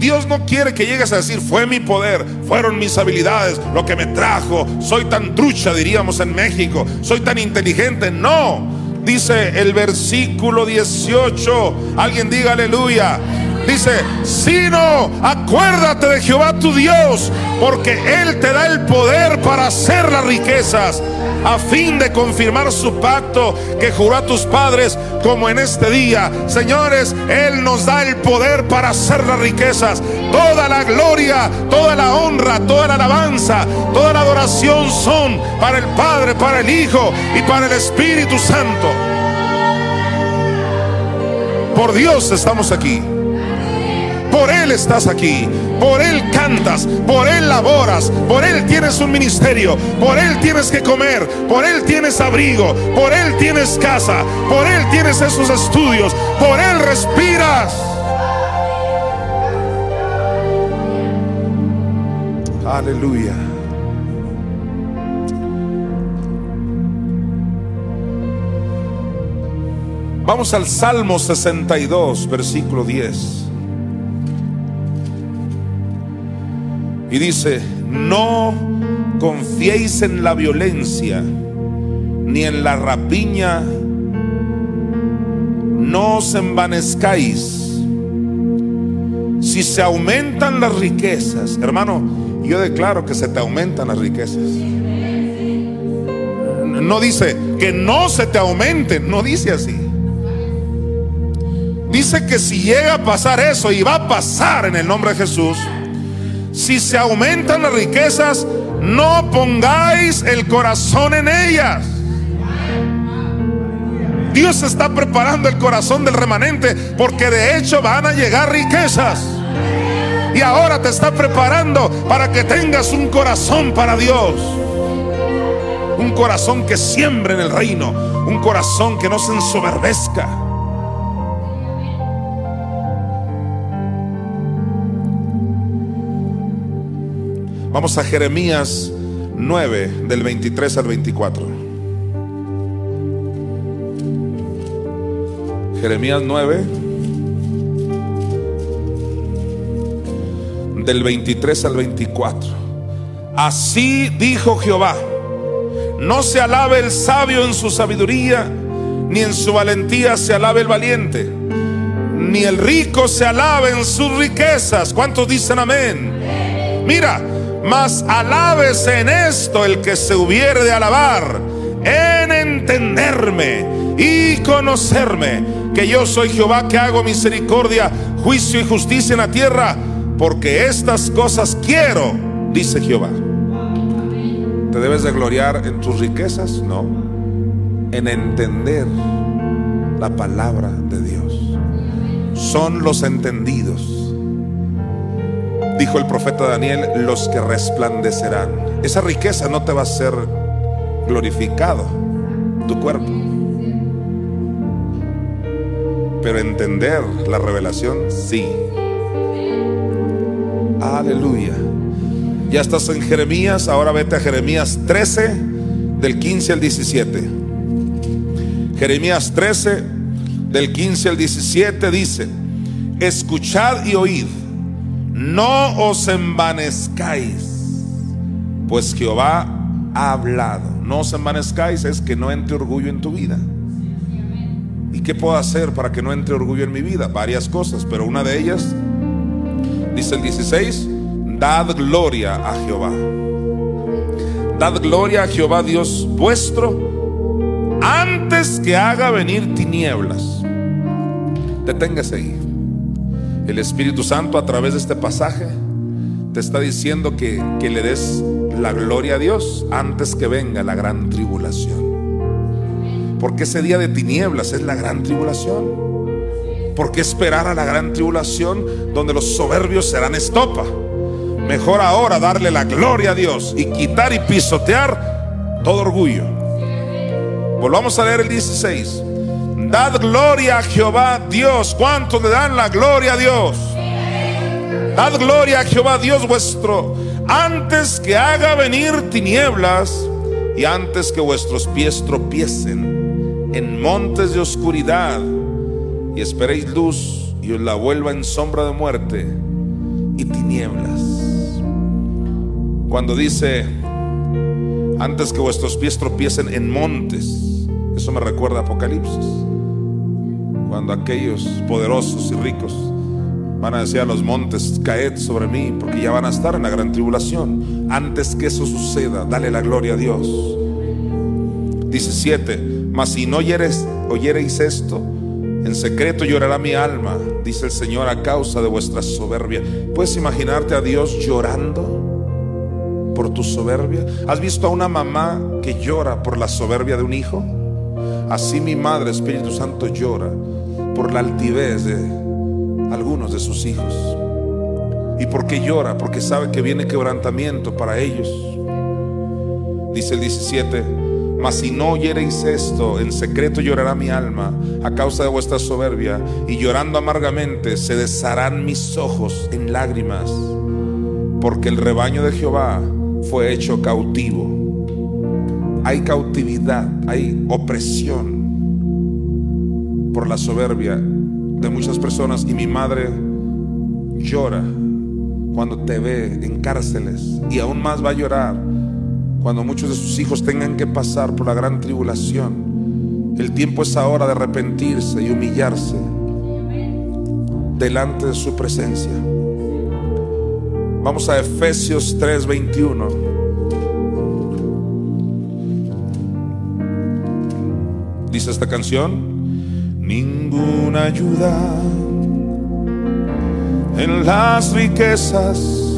Dios no quiere que llegues a decir: fue mi poder, fueron mis habilidades lo que me trajo, soy tan trucha, diríamos en México, soy tan inteligente. No, dice el versículo dieciocho, alguien diga aleluya, dice: sino acuérdate de Jehová tu Dios, porque Él te da el poder para hacer las riquezas, a fin de confirmar su pacto que juró a tus padres, como en este día. Señores, Él nos da el poder para hacer las riquezas. Toda la gloria, toda la honra, toda la alabanza, toda la adoración son para el Padre, para el Hijo y para el Espíritu Santo. Por Dios estamos aquí, por Él estás aquí, por Él cantas, por Él laboras, por Él tienes un ministerio, por Él tienes que comer, por Él tienes abrigo, por Él tienes casa, por Él tienes esos estudios, por Él respiras. Aleluya. Vamos al Salmo sesenta y dos, versículo diez. Y dice: no confiéis en la violencia, ni en la rapiña, no os envanezcáis. Si se aumentan las riquezas, hermano, yo declaro que se te aumentan las riquezas. No dice que no se te aumenten, no dice así. Dice que si llega a pasar eso, y va a pasar en el nombre de Jesús, si se aumentan las riquezas, no pongáis el corazón en ellas. Dios está preparando el corazón del remanente, porque de hecho van a llegar riquezas. Y ahora te está preparando para que tengas un corazón para Dios, un corazón que siembre en el reino, un corazón que no se ensoberbezca. Vamos a Jeremías nueve, del veintitrés al veinticuatro. Jeremías nueve, del veintitrés al veinticuatro. Así dijo Jehová: no se alabe el sabio en su sabiduría, ni en su valentía se alabe el valiente, ni el rico se alabe en sus riquezas. ¿Cuántos dicen amén? Mira, mas alábese en esto el que se hubiere de alabar, en entenderme y conocerme, que yo soy Jehová, que hago misericordia, juicio y justicia en la tierra, porque estas cosas quiero, dice Jehová. ¿Te debes de gloriar en tus riquezas? No, en entender la palabra de Dios. Son los entendidos, dijo el profeta Daniel, los que resplandecerán. Esa riqueza no te va a hacer glorificado tu cuerpo, pero entender la revelación sí. Aleluya. Ya estás en Jeremías. Ahora vete a Jeremías trece, del quince al diecisiete. Jeremías trece, del quince al diecisiete dice: escuchad y oíd, no os envanezcáis, pues Jehová ha hablado. No os envanezcáis es que no entre orgullo en tu vida. ¿Y qué puedo hacer para que no entre orgullo en mi vida? Varias cosas, pero una de ellas, dice el dieciséis: dad gloria a Jehová. Dad gloria a Jehová Dios vuestro, antes que haga venir tinieblas. Deténgase ahí. El Espíritu Santo, a través de este pasaje, te está diciendo que, que le des la gloria a Dios antes que venga la gran tribulación. Porque ese día de tinieblas es la gran tribulación. ¿Por qué esperar a la gran tribulación, donde los soberbios serán estopa? Mejor ahora darle la gloria a Dios y quitar y pisotear todo orgullo. Volvamos a leer el dieciséis: dad gloria a Jehová Dios. ¿Cuántos le dan la gloria a Dios? Dad gloria a Jehová Dios vuestro, antes que haga venir tinieblas, y antes que vuestros pies tropiecen en montes de oscuridad, y esperéis luz y os la vuelva en sombra de muerte. y tinieblas. Cuando dice, antes que vuestros pies tropiecen en montes, eso me recuerda a Apocalipsis, cuando aquellos poderosos y ricos van a decir a los montes, caed sobre mí, porque ya van a estar en la gran tribulación. Antes que eso suceda, dale la gloria a Dios. Diecisiete. Mas si no oyeres, oyereis esto, en secreto llorará mi alma, dice el Señor, a causa de vuestra soberbia. ¿Puedes imaginarte a Dios llorando por tu soberbia? ¿Has visto a una mamá que llora por la soberbia de un hijo? Así mi madre, Espíritu Santo, llora por la altivez de algunos de sus hijos. ¿Y por qué llora? Porque sabe que viene quebrantamiento para ellos. Dice el diecisiete: mas si no oyereis esto, en secreto llorará mi alma a causa de vuestra soberbia, y llorando amargamente se desharán mis ojos en lágrimas, porque el rebaño de Jehová fue hecho cautivo. Hay cautividad, hay opresión por la soberbia de muchas personas, y mi madre llora cuando te ve en cárceles, y aún más va a llorar cuando muchos de sus hijos tengan que pasar por la gran tribulación. El tiempo es ahora de arrepentirse y humillarse delante de su presencia. Vamos a Efesios tres veintiuno. Dice esta canción: ninguna ayuda en las riquezas,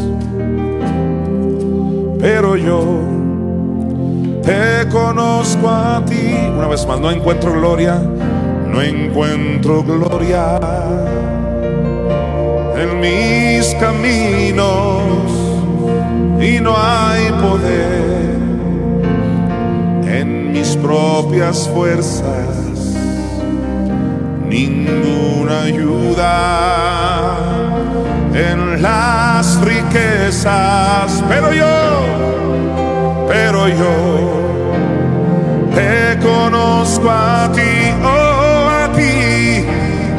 pero yo te conozco a ti. Una vez más, no encuentro gloria, no encuentro gloria en mis caminos, y no hay poder en mis propias fuerzas. Ninguna ayuda en las riquezas, pero yo, pero yo te conozco a ti, oh, a ti.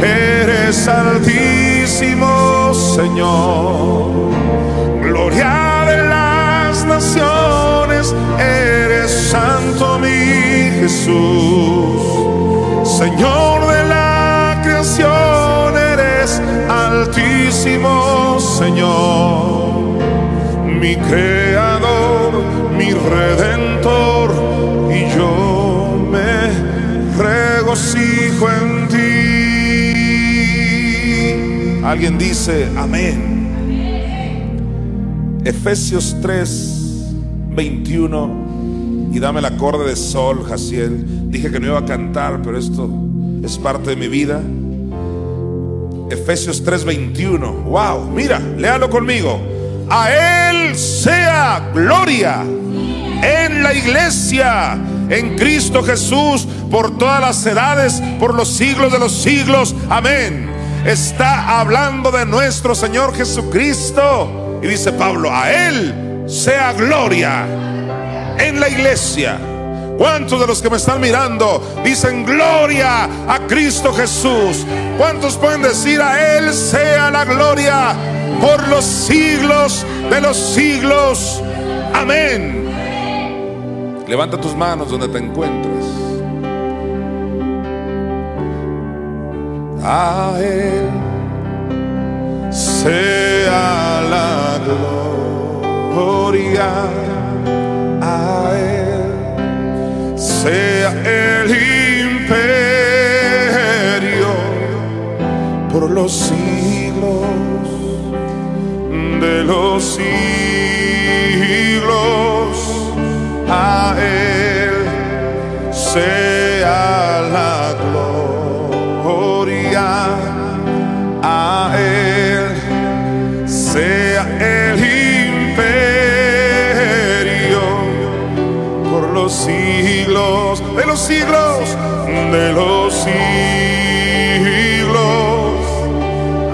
Eres altísimo, Señor, gloria de las naciones. Eres santo, mi Jesús, Señor de la creación, eres altísimo, Señor, mi creador, mi redentor, y yo me regocijo en ti. Alguien dice amén. Amén. Efesios tres veintiuno. Y dame el acorde de sol, Jaciel. Dije que no iba a cantar, pero esto es parte de mi vida. Efesios tres veintiuno. Wow, mira, léalo conmigo. A Él sea gloria en la iglesia, en Cristo Jesús, por todas las edades, por los siglos de los siglos. Amén. Está hablando de nuestro Señor Jesucristo. Y dice Pablo: a Él sea gloria en la iglesia. ¿Cuántos de los que me están mirando dicen gloria a Cristo Jesús? ¿Cuántos pueden decir a Él sea la gloria por los siglos de los siglos? Amén. Levanta tus manos donde te encuentres. A Él sea la gloria, a Él sea el imperio por los siglos de los siglos. A Él sea la gloria, a Él sea el imperio por los siglos de los siglos, de los siglos.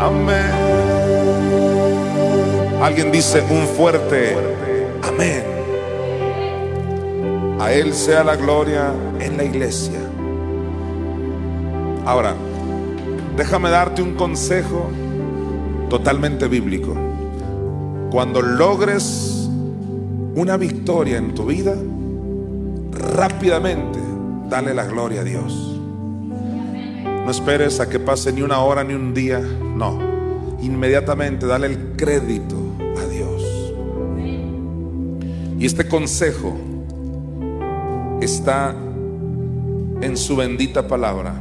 Amén. Alguien dice un fuerte amén. A Él sea la gloria en la iglesia. Ahora, déjame darte un consejo totalmente bíblico. Cuando logres una victoria en tu vida, rápidamente dale la gloria a Dios. No esperes a que pase ni una hora ni un día, no, inmediatamente dale el crédito a Dios. Y este consejo está en su bendita palabra.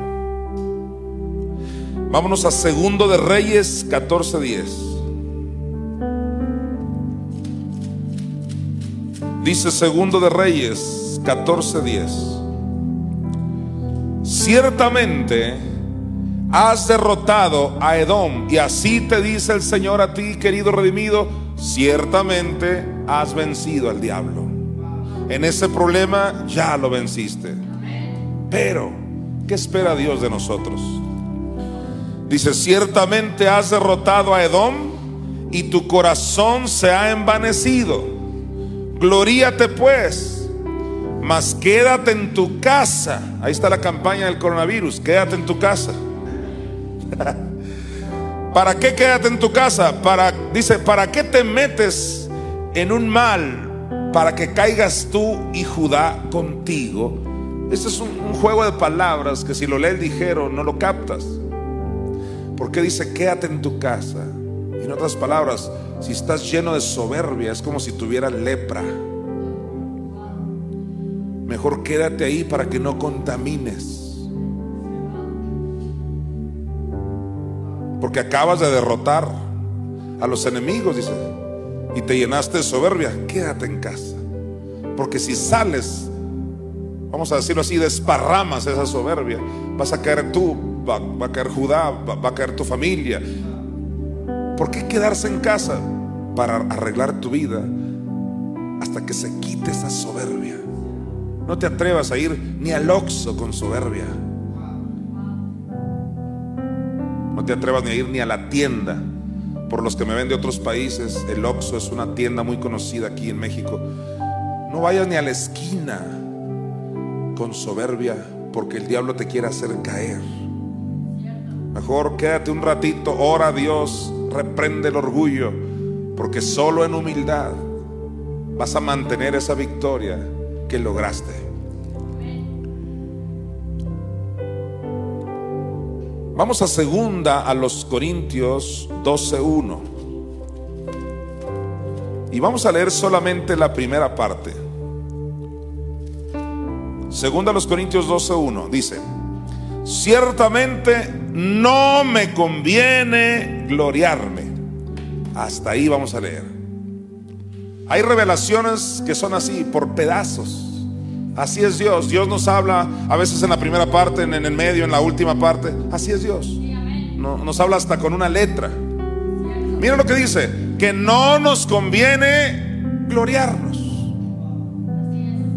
Vámonos a Segundo de Reyes catorce diez. Dice Segundo de Reyes catorce diez: ciertamente has derrotado a Edom, y así te dice el Señor a ti, querido redimido, ciertamente has vencido al diablo. En ese problema ya lo venciste. Pero ¿qué espera Dios de nosotros? Dice: ciertamente has derrotado a Edom, y tu corazón se ha envanecido. Gloríate pues, mas quédate en tu casa. Ahí está la campaña del coronavirus: quédate en tu casa. ¿Para qué quédate en tu casa? Para, dice, ¿para qué te metes en un mal? Para que caigas tú y Judá contigo. Este es un, un juego de palabras que si lo lees ligero no lo captas. Porque dice quédate en tu casa. En otras palabras, si estás lleno de soberbia, es como si tuvieras lepra. Mejor quédate ahí para que no contamines, porque acabas de derrotar a los enemigos, dice, y te llenaste de soberbia. Quédate en casa, porque si sales, vamos a decirlo así, desparramas esa soberbia, vas a caer tú, va, va a caer Judá, va, va a caer tu familia. ¿Por qué quedarse en casa? Para arreglar tu vida hasta que se quite esa soberbia. No te atrevas a ir ni al Oxxo con soberbia. No te atrevas ni a ir ni a la tienda. Por los que me ven de otros países, el Oxxo es una tienda muy conocida aquí en México. No vayas ni a la esquina con soberbia, porque el diablo te quiere hacer caer. Mejor quédate un ratito, ora a Dios, reprende el orgullo, porque solo en humildad vas a mantener esa victoria que lograste. Vamos a segunda a los Corintios doce uno, y vamos a leer solamente la primera parte. Segunda a los Corintios doce uno dice: ciertamente no me conviene gloriarme. Hasta ahí vamos a leer. Hay revelaciones que son así, por pedazos. Así es Dios. Dios nos habla a veces en la primera parte, en el medio, en la última parte. Así es Dios. No, nos habla hasta con una letra. Mira lo que dice: que no nos conviene gloriarnos.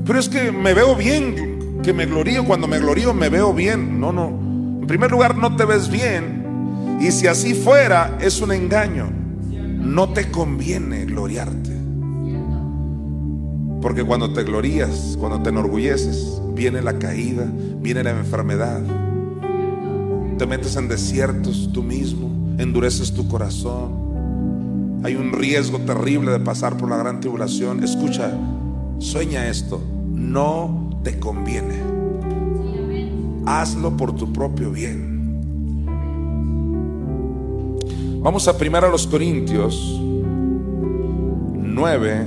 Pero es que me veo bien que me glorío, cuando me glorío me veo bien. No, no, en primer lugar no te ves bien, y si así fuera es un engaño. No te conviene gloriarte, porque cuando te glorías, cuando te enorgulleces, viene la caída, viene la enfermedad, te metes en desiertos tú mismo, endureces tu corazón. Hay un riesgo terrible de pasar por la gran tribulación. Escucha, sueña esto: no te conviene. Hazlo por tu propio bien. Vamos a primero a los Corintios nueve.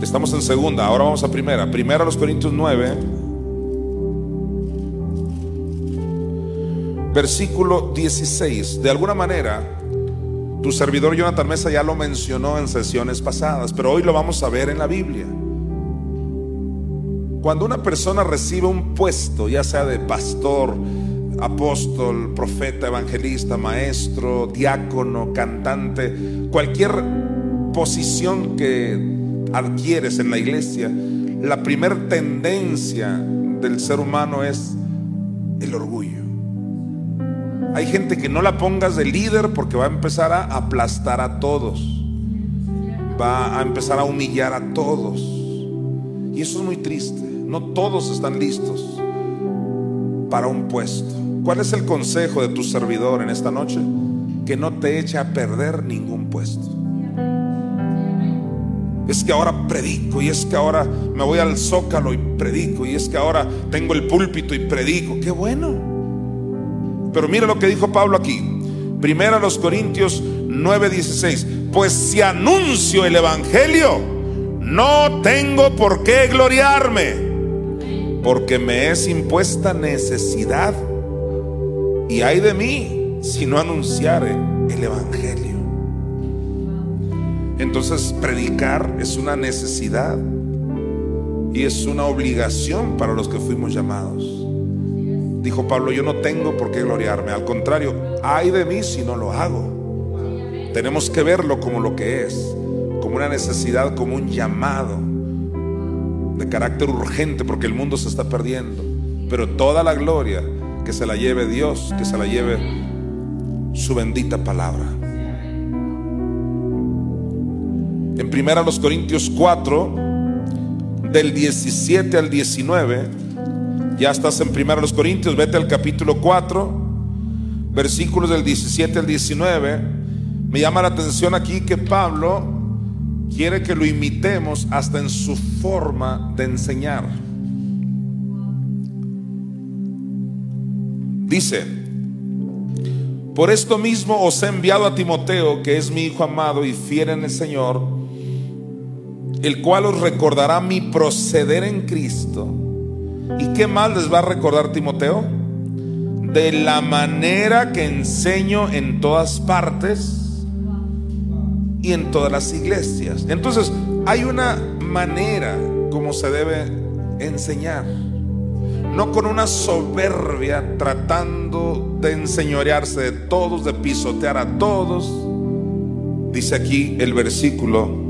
Estamos en segunda, ahora vamos a primera. Primero a los Corintios nueve, versículo dieciséis. De alguna manera tu servidor Jonathan Mesa ya lo mencionó en sesiones pasadas, pero hoy lo vamos a ver en la Biblia. Cuando una persona recibe un puesto, ya sea de pastor, apóstol, profeta, evangelista, maestro, diácono, cantante, cualquier posición que adquieres en la iglesia, la primer tendencia del ser humano es el orgullo. Hay gente que no la pongas de líder porque va a empezar a aplastar a todos, va a empezar a humillar a todos, y eso es muy triste. No todos están listos para un puesto. ¿Cuál es el consejo de tu servidor en esta noche? Que no te eche a perder ningún puesto. Es que ahora predico, y es que ahora me voy al Zócalo y predico, y es que ahora tengo el púlpito y predico. Qué bueno. Pero mira lo que dijo Pablo aquí, Primera los Corintios nueve dieciséis: pues si anuncio el evangelio, no tengo por qué gloriarme, porque me es impuesta necesidad, y ay de mí si no anunciare el evangelio. Entonces predicar es una necesidad y es una obligación para los que fuimos llamados. Dijo Pablo: yo no tengo por qué gloriarme, al contrario, ay de mí si no lo hago. Tenemos que verlo como lo que es, como una necesidad, como un llamado de carácter urgente, porque el mundo se está perdiendo. Pero toda la gloria que se la lleve Dios, que se la lleve su bendita palabra. En primera los Corintios cuatro, del diecisiete al diecinueve. Ya estás en primera los Corintios, vete al capítulo cuatro, versículos del diecisiete al diecinueve. Me llama la atención aquí que Pablo quiere que lo imitemos hasta en su forma de enseñar. Dice: por esto mismo os he enviado a Timoteo, que es mi hijo amado y fiel en el Señor, el cual os recordará mi proceder en Cristo. ¿Y qué más les va a recordar Timoteo? De la manera que enseño en todas partes y en todas las iglesias. Entonces hay una manera como se debe enseñar, no con una soberbia tratando de enseñorearse de todos, de pisotear a todos. Dice aquí el versículo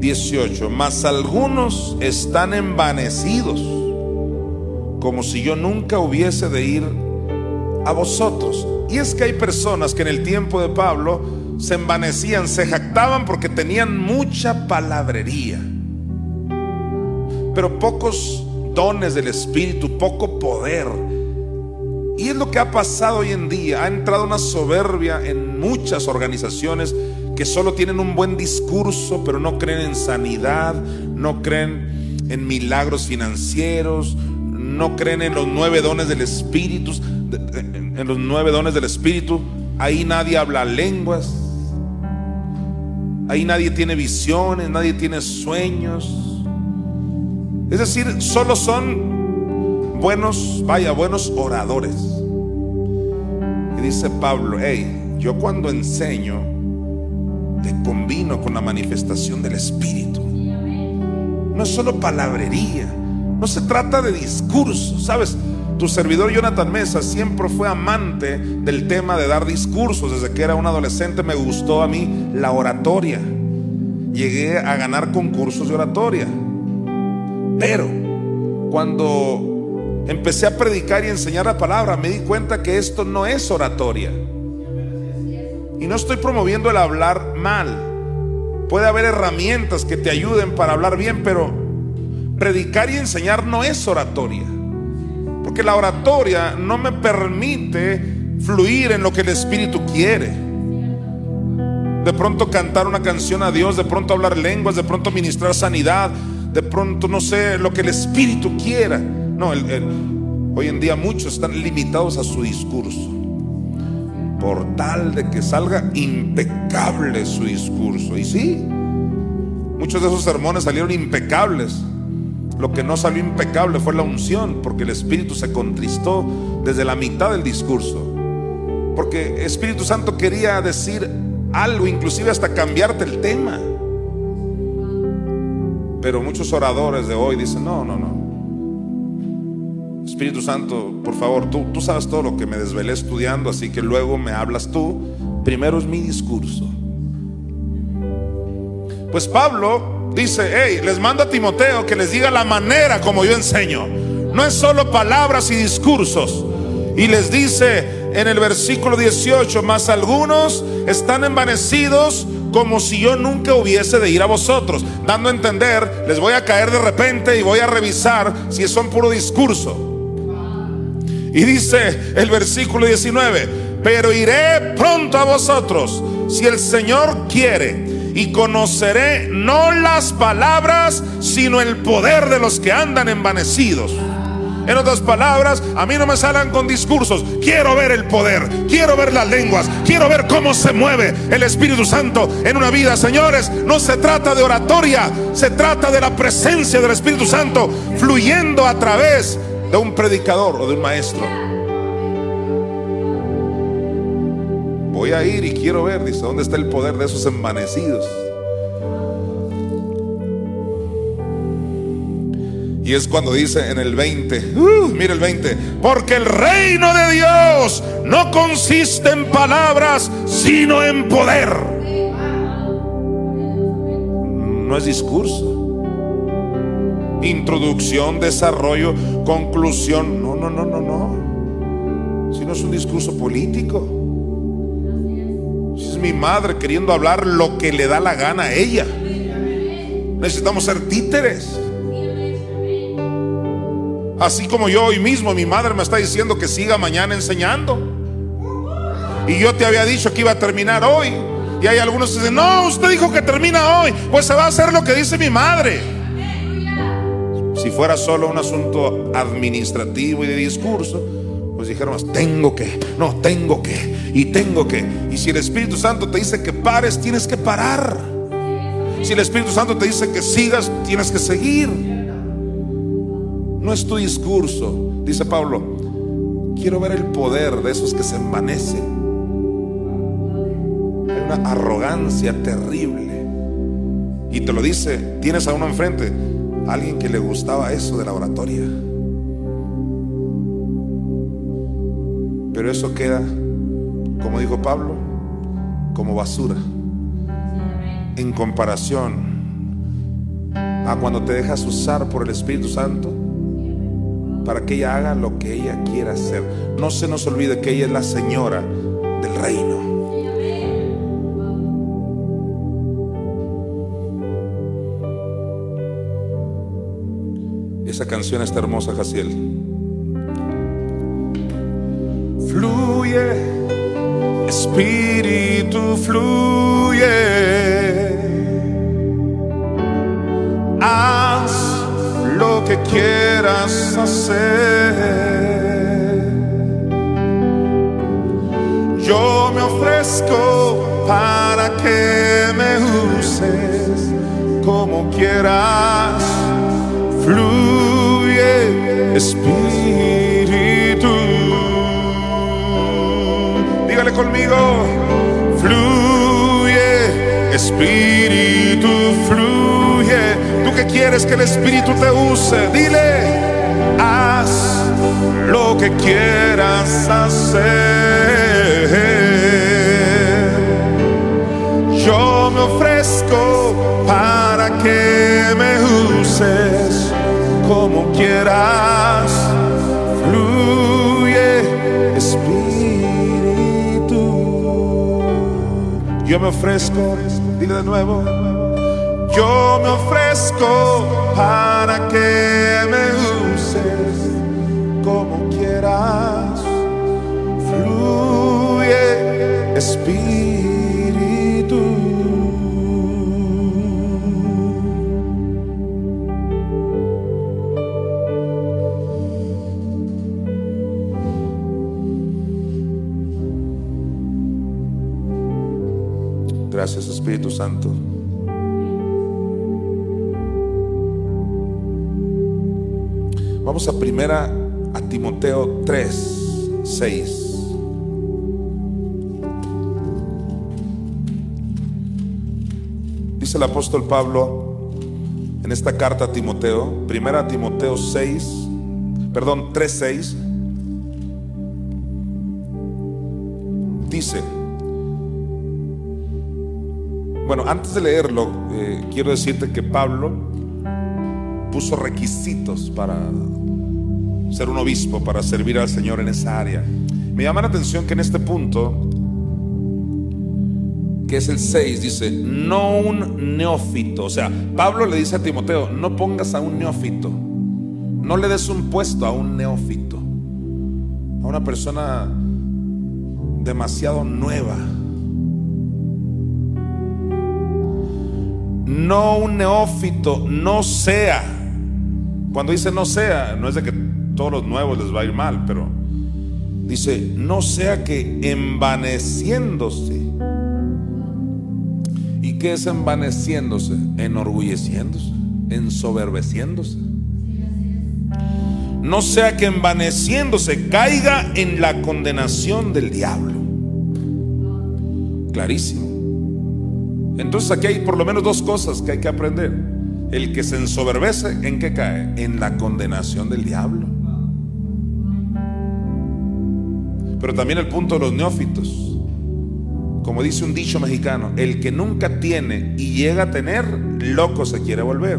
dieciocho: mas algunos están envanecidos, como si yo nunca hubiese de ir a vosotros. Y es que hay personas que en el tiempo de Pablo se envanecían, se jactaban porque tenían mucha palabrería, pero pocos dones del Espíritu, poco poder. Y es lo que ha pasado hoy en día. Ha entrado una soberbia en muchas organizaciones que solo tienen un buen discurso, pero no creen en sanidad, no creen en milagros financieros, no creen en los nueve dones del Espíritu. En los nueve dones del Espíritu, ahí nadie habla lenguas, ahí nadie tiene visiones, nadie tiene sueños. Es decir, solo son buenos, vaya, buenos oradores. Y dice Pablo: hey, yo cuando enseño te combino con la manifestación del Espíritu. No es solo palabrería, no se trata de discurso. Sabes, tu servidor Jonathan Mesa siempre fue amante del tema de dar discursos. Desde que era un adolescente me gustó a mí la oratoria, llegué a ganar concursos de oratoria. Pero cuando empecé a predicar y enseñar la palabra, me di cuenta que esto no es oratoria. Y no estoy promoviendo el hablar mal. Puede haber herramientas que te ayuden para hablar bien, pero predicar y enseñar no es oratoria, porque la oratoria no me permite fluir en lo que el Espíritu quiere. De pronto cantar una canción a Dios, de pronto hablar lenguas, de pronto ministrar sanidad, de pronto no sé, lo que el Espíritu quiera. No, el, el, hoy en día muchos están limitados a su discurso, por tal de que salga impecable su discurso. Y sí, muchos de esos sermones salieron impecables. Lo que no salió impecable fue la unción, porque el Espíritu se contristó desde la mitad del discurso, porque Espíritu Santo quería decir algo, inclusive hasta cambiarte el tema. Pero muchos oradores de hoy dicen: no, no, no, Espíritu Santo, por favor, tú, tú sabes todo lo que me desvelé estudiando, así que luego me hablas tú. Primero es mi discurso. Pues Pablo dice: hey, les mando a Timoteo que les diga la manera como yo enseño. No es solo palabras y discursos. Y les dice en el versículo dieciocho: mas algunos están envanecidos, como si yo nunca hubiese de ir a vosotros. Dando a entender: les voy a caer de repente y voy a revisar si son puro discurso. Y dice el versículo diecinueve: pero iré pronto a vosotros, si el Señor quiere, y conoceré no las palabras, sino el poder de los que andan envanecidos. En otras palabras, a mí no me salgan con discursos. Quiero ver el poder, quiero ver las lenguas, quiero ver cómo se mueve el Espíritu Santo en una vida. Señores, no se trata de oratoria, se trata de la presencia del Espíritu Santo fluyendo a través de un predicador o de un maestro. Voy a ir y quiero ver, dice, ¿dónde está el poder de esos envanecidos? Y es cuando dice en el veinte, uh, mire el veinte: porque el reino de Dios no consiste en palabras, sino en poder. No es discurso, introducción, desarrollo, conclusión. No, no, no, no, no. Si no es un discurso político, si es mi madre queriendo hablar lo que le da la gana a ella. Necesitamos ser títeres. Así como yo hoy mismo, mi madre me está diciendo que siga mañana enseñando, y yo te había dicho que iba a terminar hoy, y hay algunos que dicen: no, usted dijo que termina hoy, pues se va a hacer lo que dice mi madre. Si fuera solo un asunto administrativo y de discurso, pues dijeron: tengo que, no, tengo que, y tengo que. Y si el Espíritu Santo te dice que pares, tienes que parar. Si el Espíritu Santo te dice que sigas, tienes que seguir. No es tu discurso, dice Pablo. Quiero ver el poder de esos que se envanecen. Hay una arrogancia terrible. Y te lo dice, tienes a uno enfrente, alguien que le gustaba eso de la oratoria. Pero eso queda, como dijo Pablo, como basura en comparación a cuando te dejas usar por el Espíritu Santo, para que ella haga lo que ella quiera hacer. No se nos olvide que ella es la señora del reino. Esa canción está hermosa, Jaciel. Fluye, Espíritu, fluye. Haz lo que quieras hacer. Yo me ofrezco para que me uses como quieras. Fluye, Espíritu. Dígale conmigo: fluye, Espíritu, fluye. Tú que quieres que el Espíritu te use, dile: haz lo que quieras hacer. Yo me ofrezco para que me uses como quieras. Fluye, Espíritu. Yo me ofrezco, dile de nuevo. Yo me ofrezco para que me uses como quieras. Fluye, Espíritu. Gracias, Espíritu Santo. Vamos a primera a Timoteo tres, seis. Dice el apóstol Pablo en esta carta a Timoteo, primera a Timoteo seis, perdón, tres, seis. Dice, bueno, antes de leerlo, eh, quiero decirte que Pablo puso requisitos para ser un obispo, para servir al Señor en esa área. Me llama la atención que en este punto, que es el seis, dice: no un neófito. O sea, Pablo le dice a Timoteo: no pongas a un neófito, no le des un puesto a un neófito, a una persona demasiado nueva. no un neófito no sea. Cuando dice no sea, no es de que todos los nuevos les va a ir mal, pero dice no sea que envaneciéndose. ¿Y qué es envaneciéndose? Enorgulleciéndose, ensoberbeciéndose. No sea que envaneciéndose caiga en la condenación del diablo. Clarísimo. Entonces aquí hay por lo menos dos cosas que hay que aprender. El que se ensoberbece, ¿en qué cae? En la condenación del diablo. Pero también el punto de los neófitos. Como dice un dicho mexicano, el que nunca tiene y llega a tener, loco se quiere volver.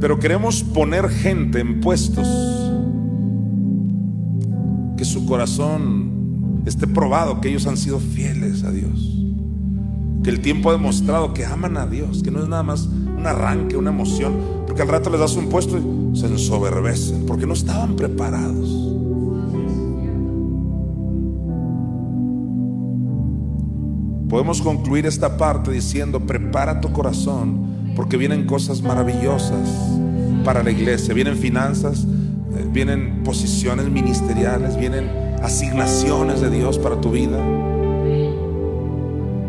Pero queremos poner gente en puestos que su corazón esté probado, que ellos han sido fieles a Dios, que el tiempo ha demostrado que aman a Dios, que no es nada más un arranque, una emoción, porque al rato les das un puesto y se ensoberbecen porque no estaban preparados. Podemos concluir esta parte diciendo: prepara tu corazón, porque vienen cosas maravillosas para la iglesia. Vienen finanzas, vienen posiciones ministeriales, vienen asignaciones de Dios para tu vida.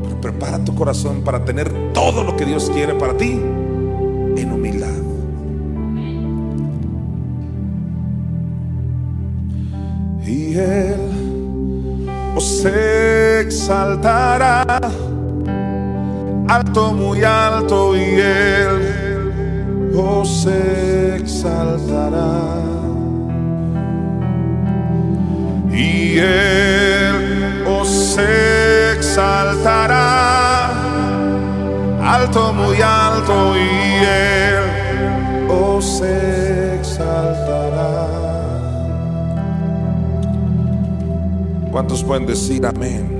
Pero prepara tu corazón para tener todo lo que Dios quiere para ti en humildad. Y Él os exaltará alto, muy alto, y Él os exaltará. Y Él os exaltará alto, muy alto, y Él os exaltará. ¿Cuántos pueden decir amén?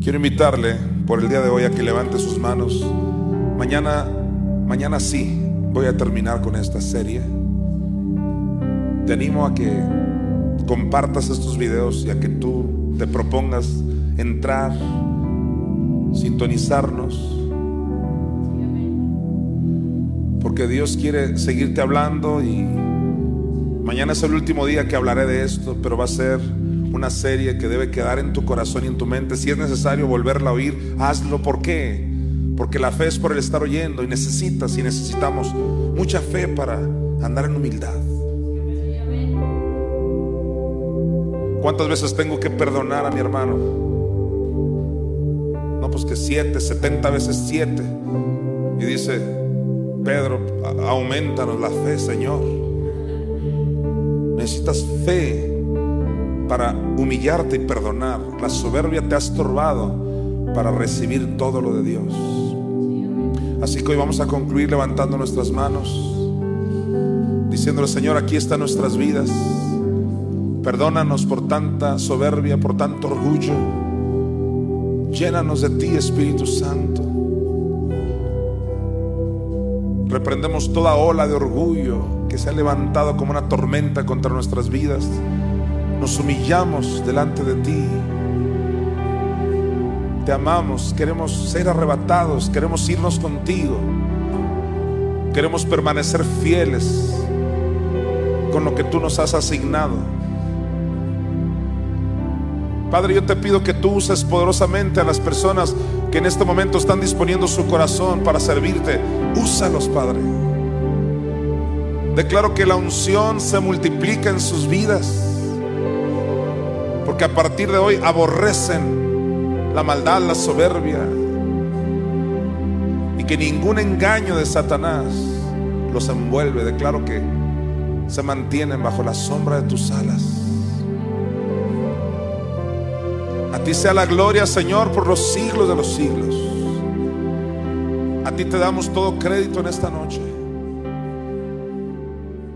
Quiero invitarle por el día de hoy a que levante sus manos. Mañana, mañana sí, voy a terminar con esta serie. Te animo a que compartas estos videos y a que tú te propongas entrar, sintonizarnos, porque Dios quiere seguirte hablando. Y mañana es el último día que hablaré de esto, pero va a ser una serie que debe quedar en tu corazón y en tu mente. Si es necesario volverla a oír, hazlo. ¿Por qué? Porque la fe es por el estar oyendo, y necesitas y necesitamos mucha fe para andar en humildad. ¿Cuántas veces tengo que perdonar a mi hermano? No, pues que siete, setenta veces siete. Y dice Pedro: aumentanos la fe, Señor. Necesitas fe para humillarte y perdonar. La soberbia te ha estorbado para recibir todo lo de Dios. Así que hoy vamos a concluir levantando nuestras manos, diciéndole: Señor, aquí están nuestras vidas. Perdónanos por tanta soberbia, por tanto orgullo. Llénanos de ti, Espíritu Santo. Reprendemos toda ola de orgullo que se ha levantado como una tormenta contra nuestras vidas. Nos humillamos delante de ti. Te amamos, queremos ser arrebatados, queremos irnos contigo, queremos permanecer fieles con lo que tú nos has asignado. Padre, yo te pido que tú uses poderosamente a las personas que en este momento están disponiendo su corazón para servirte. Úsalos, Padre. Declaro que la unción se multiplica en sus vidas, porque a partir de hoy aborrecen la maldad, la soberbia, y que ningún engaño de Satanás los envuelve. Declaro que se mantienen bajo la sombra de tus alas. A ti sea la gloria, Señor, por los siglos de los siglos. A ti te damos todo crédito en esta noche.